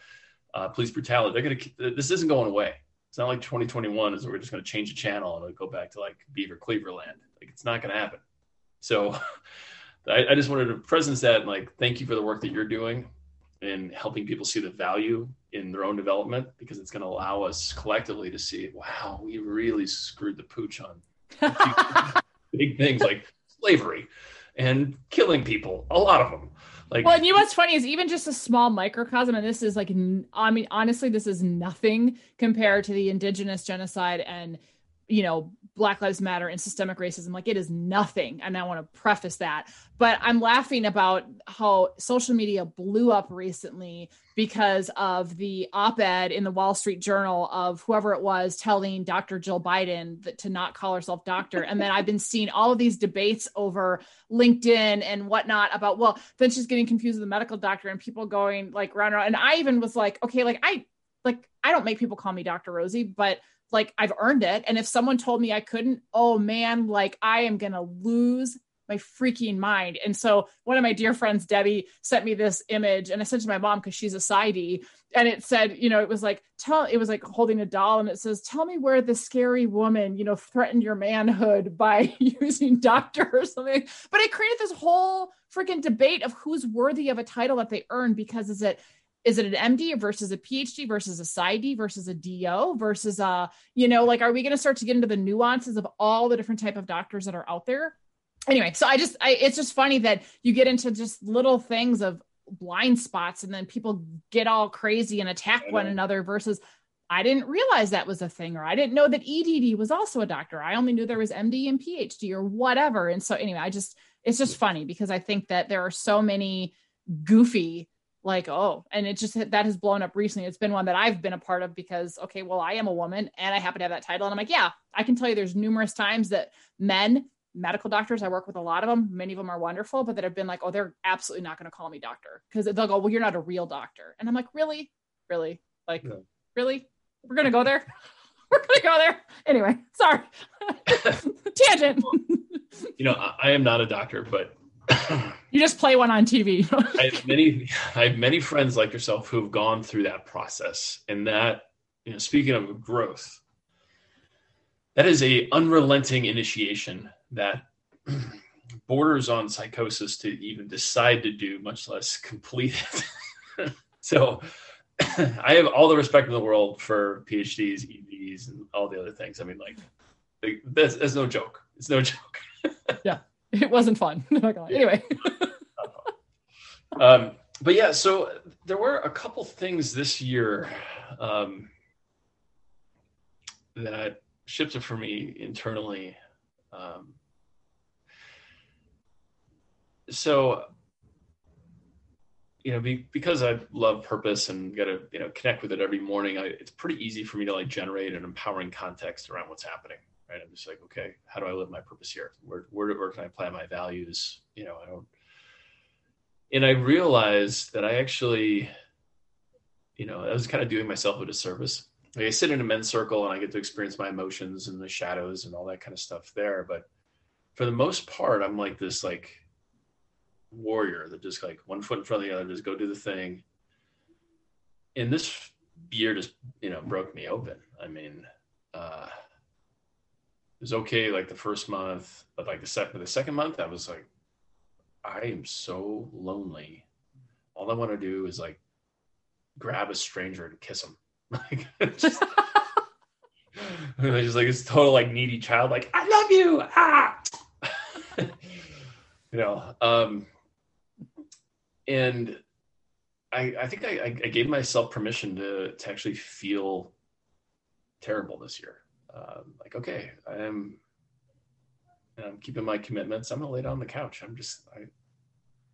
uh, police brutality? They're going to, this isn't going away. It's not like twenty twenty-one is we're just going to change the channel and it'll go back to like Beaver Cleaver land. Like, it's not going to happen. So I, I just wanted to presence that, and like, thank you for the work that you're doing in helping people see the value in their own development, because it's going to allow us collectively to see, wow, we really screwed the pooch on big things like slavery and killing people, a lot of them. Like, well, and you know what's funny is even just a small microcosm, and this is like, I mean, honestly, this is nothing compared to the Indigenous genocide and, you know, Black Lives Matter and systemic racism. Like, it is nothing. And I want to preface that, but I'm laughing about how social media blew up recently because of the op-ed in the Wall Street Journal of whoever it was telling Doctor Jill Biden that, to not call herself doctor. And then I've been seeing all of these debates over LinkedIn and whatnot about, well, then she's getting confused with the medical doctor, and people going like round and round. And I even was like, okay, like I, like, I don't make people call me Doctor Rosie, but like, I've earned it. And if someone told me I couldn't, oh man, like I am going to lose my freaking mind. And so one of my dear friends, Debbie, sent me this image, and I sent it to my mom, cause she's a PsyD, and it said, you know, it was like, tell, it was like holding a doll, and it says, tell me where the scary woman, you know, threatened your manhood by using doctor or something. But it created this whole freaking debate of who's worthy of a title that they earn, because is it, Is it an M D versus a PhD versus a PsyD versus a D O versus a, you know, like, are we going to start to get into the nuances of all the different type of doctors that are out there? Anyway, so I just, I, it's just funny that you get into just little things of blind spots, and then people get all crazy and attack one another versus, I didn't realize that was a thing, or I didn't know that E D D was also a doctor. I only knew there was M D and PhD or whatever. And so anyway, I just, it's just funny because I think that there are so many goofy, like, oh, and it just, that has blown up recently. It's been one that I've been a part of because, okay, well, I am a woman and I happen to have that title. And I'm like, yeah, I can tell you there's numerous times that men, medical doctors, I work with a lot of them, many of them are wonderful, but that have been like, oh, they're absolutely not going to call me doctor, because they'll go, well, you're not a real doctor. And I'm like, really, really, like, yeah. really, we're going to go there. We're going to go there. Anyway, sorry. Tangent. You know, I, I am not a doctor, but you just play one on T V. I have many, I have many friends like yourself who've gone through that process, and that, you know, speaking of growth, that is a unrelenting initiation that borders on psychosis to even decide to do, much less complete it. So I have all the respect in the world for PhDs, E Ds, and all the other things. I mean, like, Like, that's, that's no joke. It's no joke. Yeah, it wasn't fun. Anyway. um, but yeah, so there were a couple things this year um, that shifted for me internally. Um, so, you know, be, because I love purpose and got to, you know, connect with it every morning, I, it's pretty easy for me to like generate an empowering context around what's happening. Right. I'm just like, okay, how do I live my purpose here? Where, where, where can I apply my values? You know, I don't, and I realized that I actually, you know, I was kind of doing myself a disservice. Like I sit in a men's circle and I get to experience my emotions and the shadows and all that kind of stuff there. But for the most part, I'm like this, like warrior that just like one foot in front of the other, just go do the thing. And this year just, you know, broke me open. I mean, uh, it was okay, like the first month, but like the second, the second month, I was like, I am so lonely. All I want to do is like grab a stranger and kiss him. Like, just, and I just like this total like needy child, like I love you, ah, you know. Um, and I, I think I, I gave myself permission to to actually feel terrible this year. Um, like, okay, I am, I'm keeping my commitments. I'm going to lay down on the couch. I'm just, I,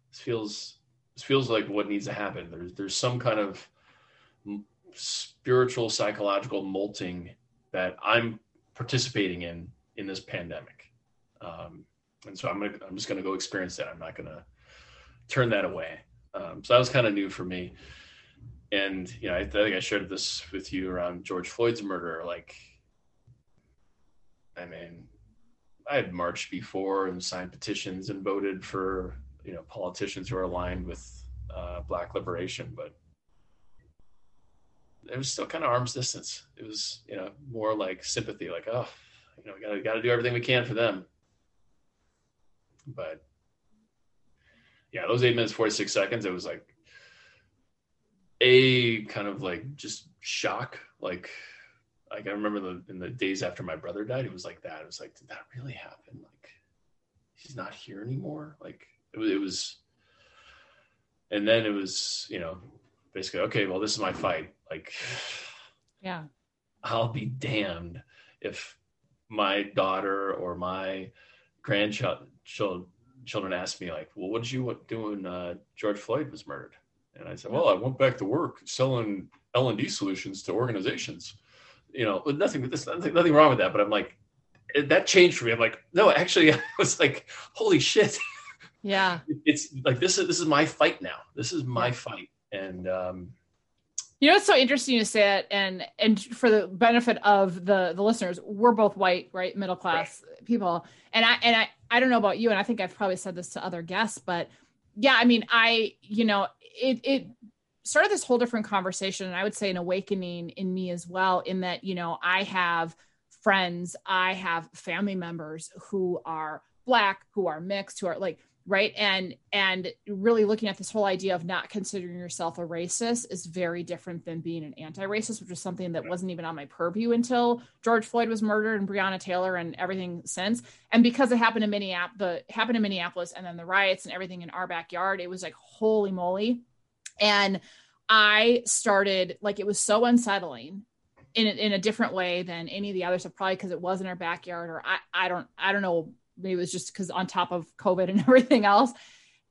this feels, this feels like what needs to happen. There's, there's some kind of m- spiritual, psychological molting that I'm participating in, in this pandemic. Um, and so I'm going to, I'm just going to go experience that. I'm not going to turn that away. Um, so that was kind of new for me. And, you know, I, I think I shared this with you around George Floyd's murder, like, I mean, I had marched before and signed petitions and voted for, you know, politicians who are aligned with uh, Black liberation, but it was still kind of arm's distance. It was, you know, more like sympathy, like, oh, you know, we gotta, gotta do everything we can for them. But yeah, those eight minutes, forty-six seconds, it was like a kind of like just shock, like, Like I remember the, in the days after my brother died, it was like that. It was like, did that really happen? Like, he's not here anymore. Like it was, it was, and then it was, you know, basically, okay, well, this is my fight. Like, yeah, I'll be damned if my daughter or my grandchild children ask me like, well, what did you do when uh, George Floyd was murdered? And I said, well, I went back to work selling L and D solutions to organizations. You know, nothing, nothing, nothing wrong with that. But I'm like, it, that changed for me. I'm like, no, actually, I was like, holy shit. Yeah. It's like, this is, this is my fight now. This is my fight. And, um, you know, it's so interesting to say that. And, and for the benefit of the, the listeners, we're both white, right? Middle-class right. people. And I, and I, I don't know about you. And I think I've probably said this to other guests, but yeah, I mean, I, you know, it, it, started this whole different conversation, and I would say an awakening in me as well, in that, you know, I have friends, I have family members who are Black, who are mixed, who are like, right. And, and really looking at this whole idea of not considering yourself a racist is very different than being an anti-racist, which is something that wasn't even on my purview until George Floyd was murdered and Breonna Taylor and everything since. And because it happened in Minneapolis, the happened in Minneapolis and then the riots and everything in our backyard, it was like, holy moly. And I started, like, it was so unsettling in a, in a different way than any of the others, probably because it was in our backyard, or I, I don't, I don't know. Maybe it was just because on top of COVID and everything else.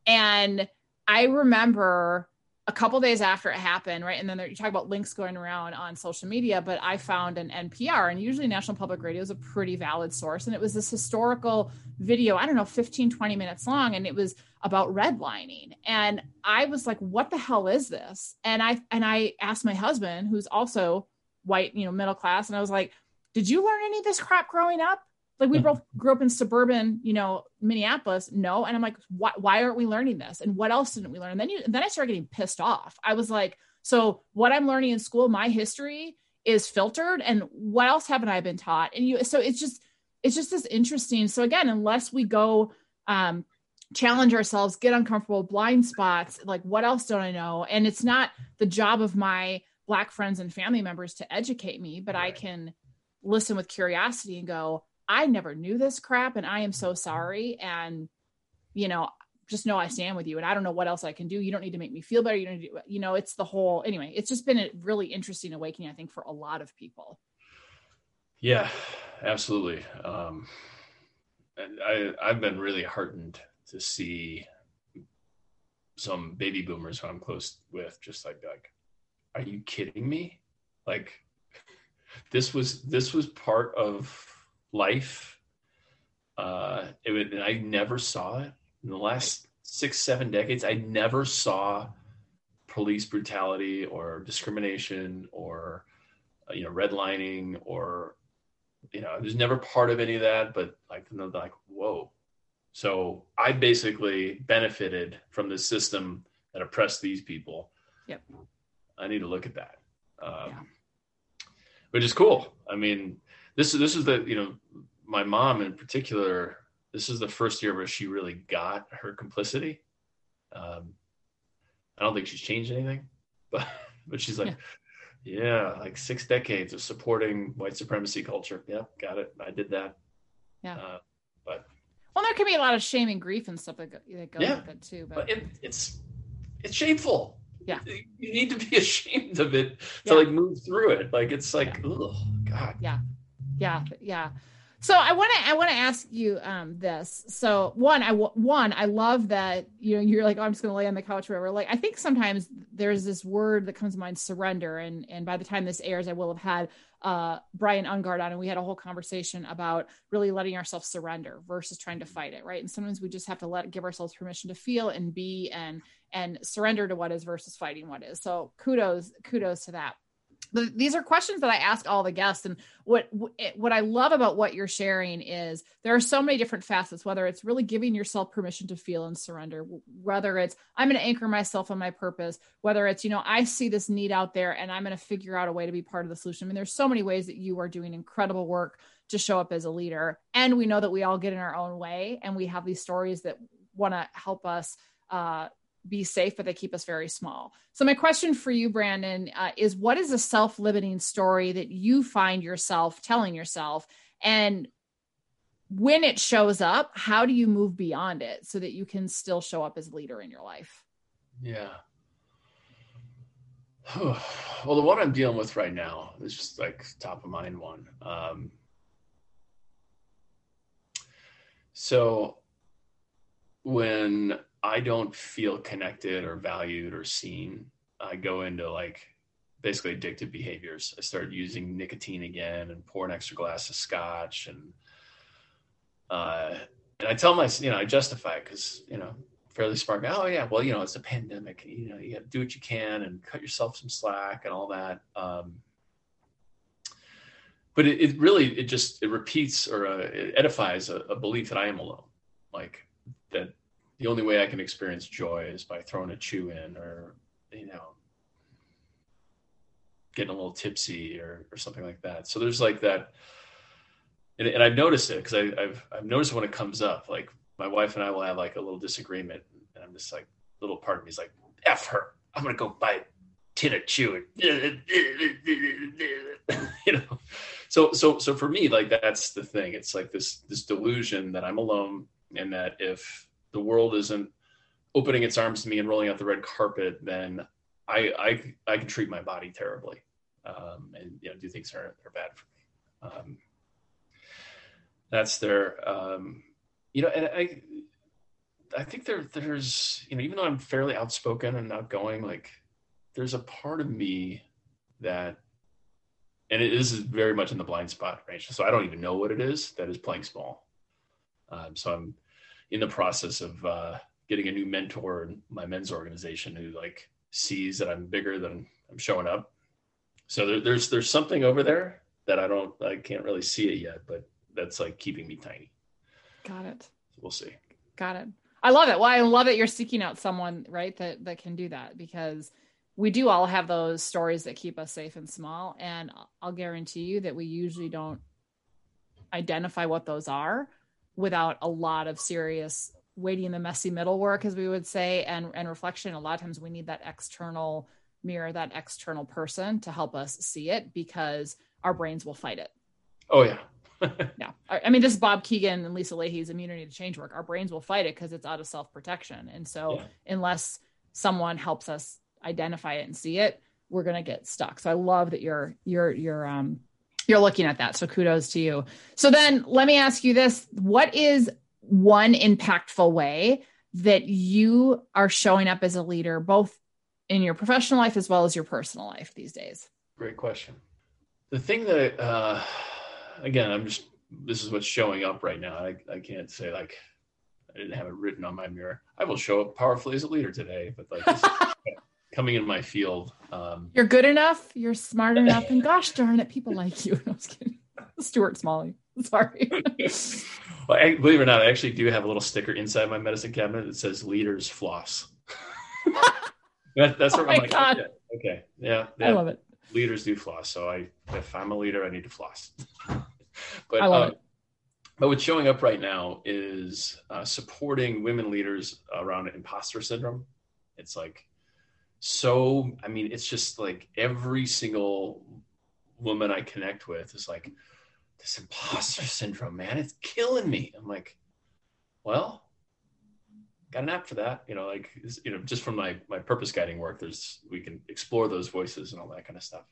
And I remember a couple of days after it happened, right. And then there, you talk about links going around on social media, but I found an N P R, and usually National Public Radio is a pretty valid source. And it was this historical video, I don't know, fifteen, twenty minutes long. And it was about redlining. And I was like, what the hell is this? And I, and I asked my husband, who's also white, you know, middle-class. And I was like, did you learn any of this crap growing up? Like, we both grew up in suburban, you know, Minneapolis. No. And I'm like, why, why aren't we learning this? And what else didn't we learn? And then you, and then I started getting pissed off. I was like, so what I'm learning in school, my history is filtered, and what else haven't I been taught? And you, so it's just, it's just this interesting. So again, unless we go, um, challenge ourselves, get uncomfortable, blind spots, like, what else don't I know? And it's not the job of my Black friends and family members to educate me, but right. I can listen with curiosity and go, I never knew this crap and I am so sorry. And, you know, just know I stand with you and I don't know what else I can do. You don't need to make me feel better. You don't need to, you know, it's the whole, anyway, it's just been a really interesting awakening, I think, for a lot of people. Yeah, absolutely. Um, and I, I've been really heartened to see some baby boomers who I'm close with, just like, like, are you kidding me? Like this was, this was part of life. Uh, it would, and I never saw it. In the last six, seven decades, I never saw police brutality or discrimination or, you know, redlining or, you know, there's never part of any of that, but like, like, whoa. So I basically benefited from the system that oppressed these people. Yep. I need to look at that, um, yeah. Which is cool. I mean, this is, this is the, you know, my mom in particular, this is the first year where she really got her complicity. Um, I don't think she's changed anything, but, but she's like, yeah. yeah, like six decades of supporting white supremacy culture. Yeah, got it. I did that. Yeah. Uh, but. Well, there can be a lot of shame and grief and stuff that, go, that goes yeah, with it too. But, but it, it's, it's shameful. Yeah. You need to be ashamed of it yeah. to like move through it. Like, it's like, yeah. oh God. Yeah. Yeah. Yeah. So I want to I want to ask you um, this. So one, I one I love that you know you're like, oh, I'm just gonna lay on the couch or whatever. Like I think sometimes there's this word that comes to mind, surrender. And and by the time this airs, I will have had uh, Brian Ungard on, and we had a whole conversation about really letting ourselves surrender versus trying to fight it, right? And sometimes we just have to let give ourselves permission to feel and be and and surrender to what is versus fighting what is. So kudos kudos to that. These are questions that I ask all the guests. And what, what I love about what you're sharing is there are so many different facets, whether it's really giving yourself permission to feel and surrender, whether it's, I'm going to anchor myself on my purpose, whether it's, you know, I see this need out there and I'm going to figure out a way to be part of the solution. I mean, there's so many ways that you are doing incredible work to show up as a leader. And we know that we all get in our own way and we have these stories that want to help us, uh, be safe, but they keep us very small. So my question for you, Brandon, uh, is what is a self-limiting story that you find yourself telling yourself? And when it shows up, how do you move beyond it so that you can still show up as a leader in your life? Yeah. Well, the one I'm dealing with right now is just like top of mind one. Um, so when I don't feel connected or valued or seen, I go into like basically addictive behaviors. I start using nicotine again and pour an extra glass of scotch. And, uh, and I tell myself, you know, I justify it because, you know, fairly smart guy. Oh yeah. Well, you know, it's a pandemic, you know, you got to do what you can and cut yourself some slack and all that. Um, but it, it really, it just, it repeats or uh, it edifies a, a belief that I am alone. Like that, the only way I can experience joy is by throwing a chew in or, you know, getting a little tipsy or, or something like that. So there's like that. And, and I've noticed it because I've, I've noticed when it comes up, like my wife and I will have like a little disagreement and I'm just like, little part of me is like, F her, I'm going to go buy a tin of chew. And you know? So, so, so for me, like, that's the thing. It's like this, this delusion that I'm alone and that if the world isn't opening its arms to me and rolling out the red carpet, then I I, I can treat my body terribly, um, and you know do things that are, are bad for me. Um, that's their, um, you know, and I I think there there's you know even though I'm fairly outspoken and outgoing, like there's a part of me that, and it is very much in the blind spot range. So I don't even know what it is that is playing small. Um, so I'm. in the process of uh, getting a new mentor in my men's organization who like sees that I'm bigger than I'm showing up. So there, there's, there's something over there that I don't, I can't really see it yet, but that's like keeping me tiny. Got it. So we'll see. Got it. I love it. Well, I love it. You're seeking out someone, right, that, that can do that, because we do all have those stories that keep us safe and small. And I'll guarantee you that we usually don't identify what those are without a lot of serious waiting in the messy middle work, as we would say, and, and reflection. A lot of times we need that external mirror, that external person to help us see it, because our brains will fight it. Oh yeah. Yeah. I mean, this is Bob Keegan and Lisa Leahy's immunity to change work. Our brains will fight it because it's out of self-protection. And so yeah. unless someone helps us identify it and see it, we're going to get stuck. So I love that you're, you're, you're, um, you're looking at that. So kudos to you. So then let me ask you this. What is one impactful way that you are showing up as a leader, both in your professional life as well as your personal life these days? Great question. The thing that, uh, again, I'm just, this is what's showing up right now. I, I can't say like, I didn't have it written on my mirror. I will show up powerfully as a leader today, but like this coming in my field. Um, you're good enough. You're smart enough. And gosh, darn it. People like you. I was kidding. Stuart Smalley. Sorry. Well, I, believe it or not, I actually do have a little sticker inside my medicine cabinet that says leaders floss. that, that's where oh I'm like, oh, yeah, okay. Yeah, yeah. I love it. Leaders do floss. So I, if I'm a leader, I need to floss. But, I love uh, it. But what's showing up right now is uh, supporting women leaders around imposter syndrome. It's like, so, I mean, it's just like every single woman I connect with is like, this imposter syndrome, man, it's killing me. I'm like, well, got an app for that. You know, like, you know, just from my, my purpose guiding work, there's, we can explore those voices and all that kind of stuff.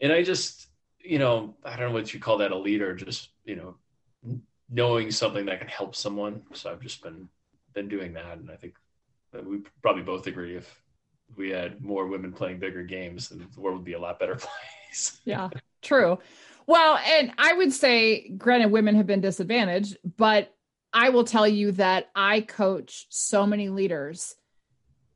And I just, you know, I don't know what you call that, a leader, just, you know, knowing something that can help someone. So I've just been, been doing that. And I think that we probably both agree if we had more women playing bigger games, then the world would be a lot better place. Yeah, true. Well, and I would say, granted, women have been disadvantaged, but I will tell you that I coach so many leaders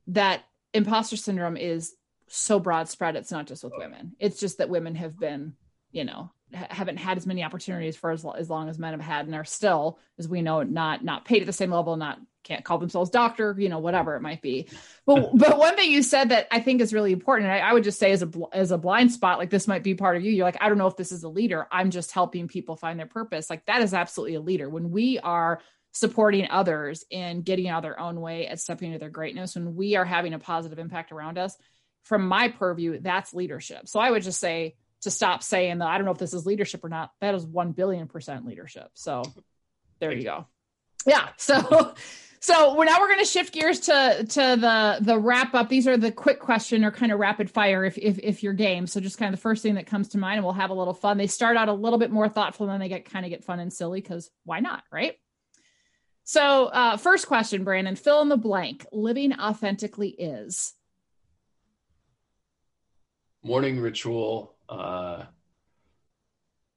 that imposter syndrome is so broad spread. It's not just with women. It's just that women have been, you know, haven't had as many opportunities for as, as long as men have had, and are still, as we know, not, not paid at the same level, not, can't call themselves doctor, you know, whatever it might be. But, but one thing you said that I think is really important, and I, I would just say as a, as a blind spot, like this might be part of you. You're like, I don't know if this is a leader. I'm just helping people find their purpose. Like that is absolutely a leader. When we are supporting others in getting out of their own way and stepping into their greatness, when we are having a positive impact around us, from my purview, that's leadership. So I would just say, to stop saying that, I don't know if this is leadership or not, that is one billion percent leadership. So there you go. Yeah. So, so we're now we're going to shift gears to, to the, the wrap up. These are the quick question or kind of rapid fire if, if, if you're game. So just kind of the first thing that comes to mind, and we'll have a little fun. They start out a little bit more thoughtful, and then they get kind of get fun and silly, because why not? Right. So uh, first question, Brandon, fill in the blank. Living authentically is. Morning ritual, uh,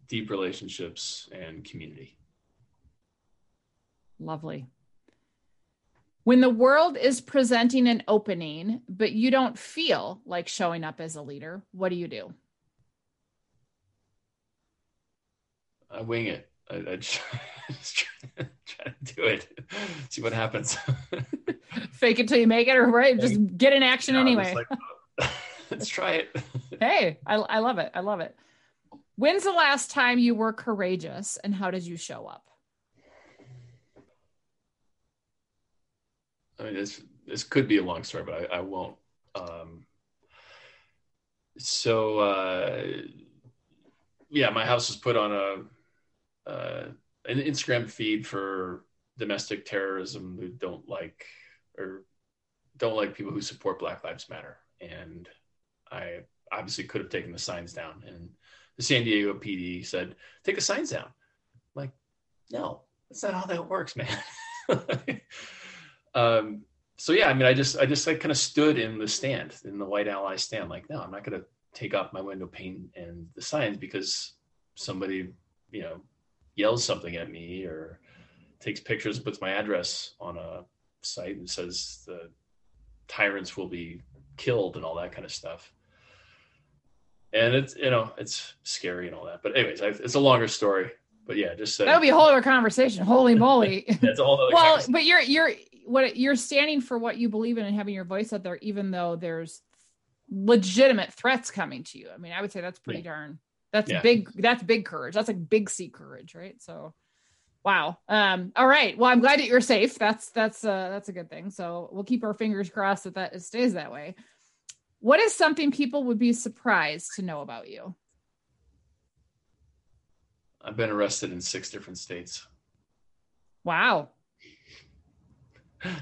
deep relationships, and community. Lovely. When the world is presenting an opening, but you don't feel like showing up as a leader, what do you do? I wing it. I, I just try, try to do it. See what happens. Fake it till you make it, or right? Just get in action no, anyway. Let's try it. Hey, I, I love it. I love it. When's the last time you were courageous, and how did you show up? I mean, this, this could be a long story, but I, I won't. Um, so, uh, yeah, my house was put on a, uh, an Instagram feed for domestic terrorism who don't like, or don't like people who support Black Lives Matter. And I obviously could have taken the signs down, and the San Diego P D said, take the signs down. I'm like, no, that's not how that works, man. um, so yeah, I mean, I just, I just like kind of stood in the stand, in the white ally stand, like, no, I'm not going to take off my window pane and the signs because somebody, you know, yells something at me or takes pictures, puts my address on a site and says the tyrants will be killed and all that kind of stuff. And it's, you know, it's scary and all that, but anyways, I, it's a longer story, but yeah, just uh, that'll be a whole other conversation. Holy moly. That's all. Well, but you're, you're, what you're standing for, what you believe in, and having your voice out there, even though there's legitimate threats coming to you. I mean, I would say that's pretty yeah. darn, that's yeah. big, that's big courage. That's like big C courage. Right. So, wow. Um, all right. Well, I'm glad that you're safe. That's, that's, uh, that's a good thing. So we'll keep our fingers crossed that that stays that way. What is something people would be surprised to know about you? I've been arrested in six different states. Wow.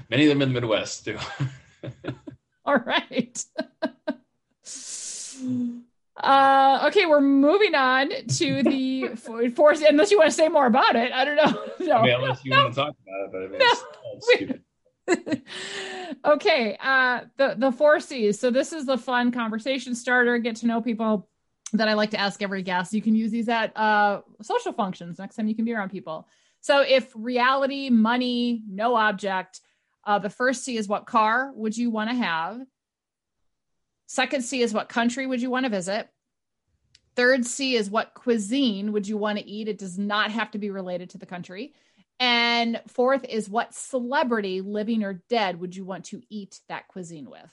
Many of them in the Midwest too. All right. Uh, okay, we're moving on to the force. Unless you want to say more about it, I don't know. No, I mean, unless you no. want to talk about it, but I mean, no. it's, it's stupid. Okay, uh, the the four C's. So this is the fun conversation starter, get to know people that I like to ask every guest. You can use these at uh, social functions next time you can be around people. So if reality, money, no object, uh, the first C is what car would you want to have? Second C is what country would you want to visit? Third C is what cuisine would you want to eat? It does not have to be related to the country. And fourth is what celebrity, living or dead, would you want to eat that cuisine with?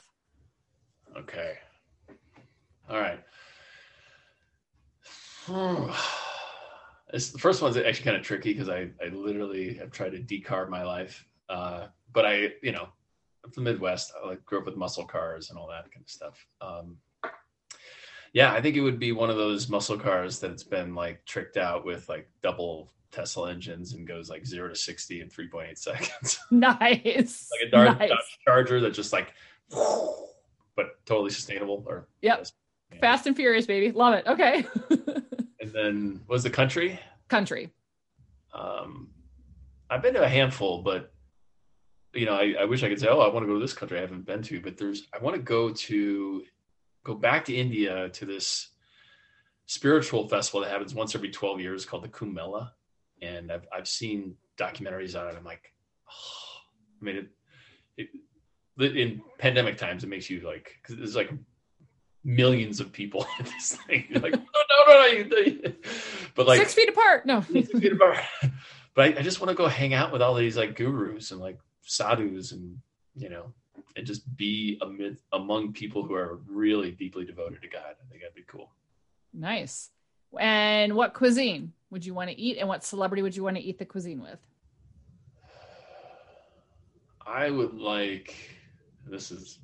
Okay. All right. It's, the first one's actually kind of tricky because I, I literally have tried to decarb my life. Uh, but I, you know, I'm from the Midwest. I like, grew up with muscle cars and all that kind of stuff. Um, yeah, I think it would be one of those muscle cars that's been like tricked out with like double Tesla engines and goes like zero to sixty in three point eight seconds. Nice. Like a Dodge nice. Charger that just like, but totally sustainable. Or yep. Yeah. Fast and Furious, baby. Love it. Okay. And then was the country? Country. Um, I've been to a handful, but you know, I, I wish I could say, oh, I want to go to this country I haven't been to, but there's, I want to go to, go back to India to this spiritual festival that happens once every twelve years called the Kumbh Mela. And I've I've seen documentaries on it. I'm like, oh. I mean, it, it, in pandemic times, it makes you like, because there's like millions of people in this thing. You're like, no, no, no, no, you, no. But like six feet apart. No, six feet apart. But I, I just want to go hang out with all these like gurus and like sadhus and you know, and just be amid among people who are really deeply devoted to God. I think that'd be cool. Nice. And what cuisine would you want to eat, and what celebrity would you want to eat the cuisine with? I would like, this is,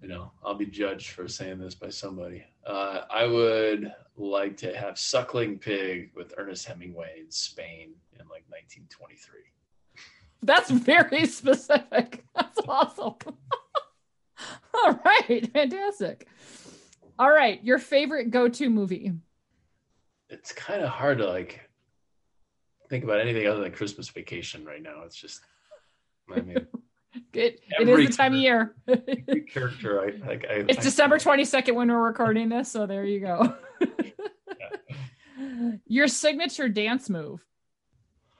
you know, I'll be judged for saying this by somebody. Uh, I would like to have suckling pig with Ernest Hemingway in Spain in like nineteen twenty-three. That's very specific. That's awesome. All right. Fantastic. All right. Your favorite go-to movie. It's kind of hard to like think about anything other than Christmas Vacation right now. It's just, I mean, it, it is the time of year. Every character, I like. I, it's I, December twenty-second when we're recording this, so there you go. Yeah. Your signature dance move.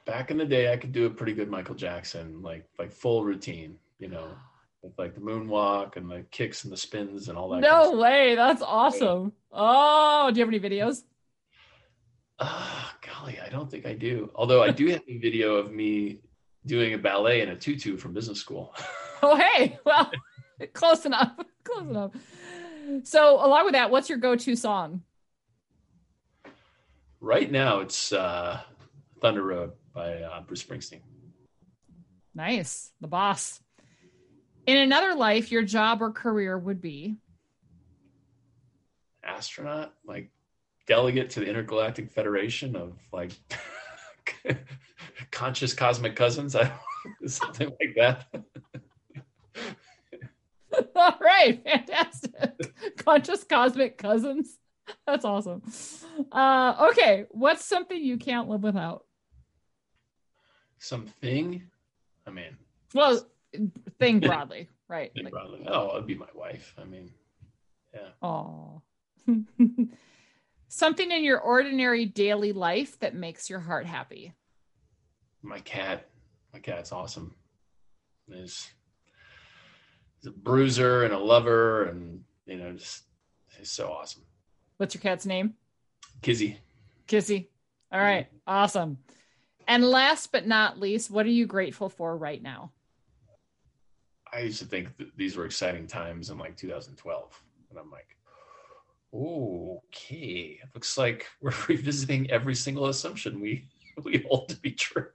Back in the day, I could do a pretty good Michael Jackson, like like full routine, you know, with like the moonwalk and the kicks and the spins and all that. No kind of way, stuff. That's awesome. Oh, do you have any videos? Ah, oh, golly, I don't think I do. Although I do have a video of me doing a ballet in a tutu from business school. Oh, hey, well, close enough, close enough. So along with that, what's your go-to song? Right now, it's uh, Thunder Road by uh, Bruce Springsteen. Nice, the boss. In another life, your job or career would be? Astronaut, like delegate to the Intergalactic Federation of like conscious cosmic cousins, I something like that. All right, fantastic. Conscious cosmic cousins. That's awesome. Uh, okay, what's something you can't live without? Something? I mean. Well, thing broadly, right? Thing like, broadly. Oh, it'd be my wife. I mean, yeah. Oh. Something in your ordinary daily life that makes your heart happy. My cat. My cat's awesome. He's, he's a bruiser and a lover and, you know, just he's so awesome. What's your cat's name? Kizzy. Kizzy. All right. Yeah. Awesome. And last but not least, what are you grateful for right now? I used to think that these were exciting times in like two thousand twelve. And I'm like, oh, okay. It looks like we're revisiting every single assumption we, we hold to be true.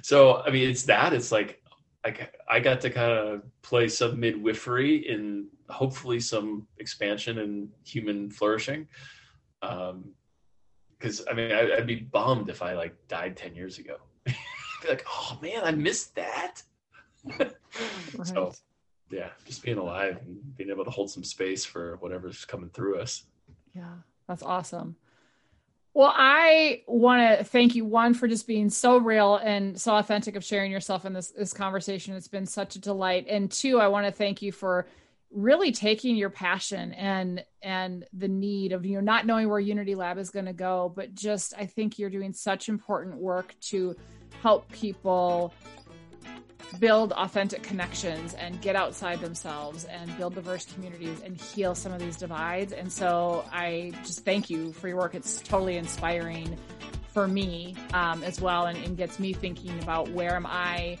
So, I mean, it's that. It's like, I, I got to kind of play some midwifery in hopefully some expansion and human flourishing. Um, Because I mean, I, I'd be bummed if I like died ten years ago. I'd be like, oh man, I missed that. Right. So yeah, just being alive and being able to hold some space for whatever's coming through us. Yeah, that's awesome. Well, I want to thank you, one, for just being so real and so authentic of sharing yourself in this, this conversation. It's been such a delight. And two, I want to thank you for really taking your passion and and the need of, you know, not knowing where Unity Lab is going to go, but just, I think you're doing such important work to help people build authentic connections and get outside themselves and build diverse communities and heal some of these divides. And so I just thank you for your work. It's totally inspiring for me um, as well, and, and gets me thinking about where am I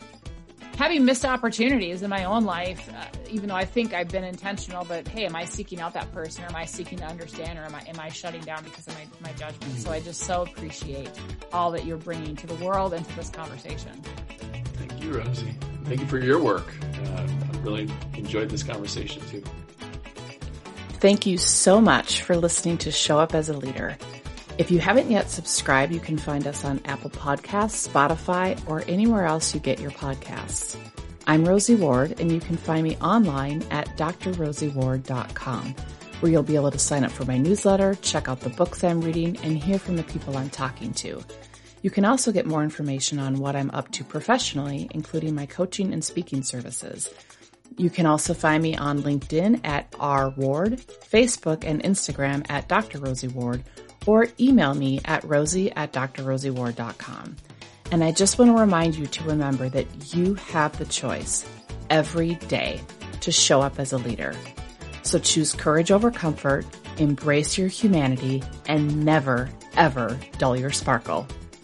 having missed opportunities in my own life, uh, even though I think I've been intentional, but hey, am I seeking out that person, or am I seeking to understand, or am I, am I shutting down because of my, my judgment? So I just so appreciate all that you're bringing to the world and to this conversation. Thank you, Rosie. Thank you for your work. Uh, I really enjoyed this conversation too. Thank you so much for listening to Show Up as a Leader. If you haven't yet subscribed, you can find us on Apple Podcasts, Spotify, or anywhere else you get your podcasts. I'm Rosie Ward, and you can find me online at d r rosie ward dot com, where you'll be able to sign up for my newsletter, check out the books I'm reading, and hear from the people I'm talking to. You can also get more information on what I'm up to professionally, including my coaching and speaking services. You can also find me on LinkedIn at R Ward, Facebook and Instagram at Doctor Rosie Ward, or email me at rosie at d r rosie ward dot com. And I just want to remind you to remember that you have the choice every day to show up as a leader. So choose courage over comfort, embrace your humanity, and never, ever dull your sparkle.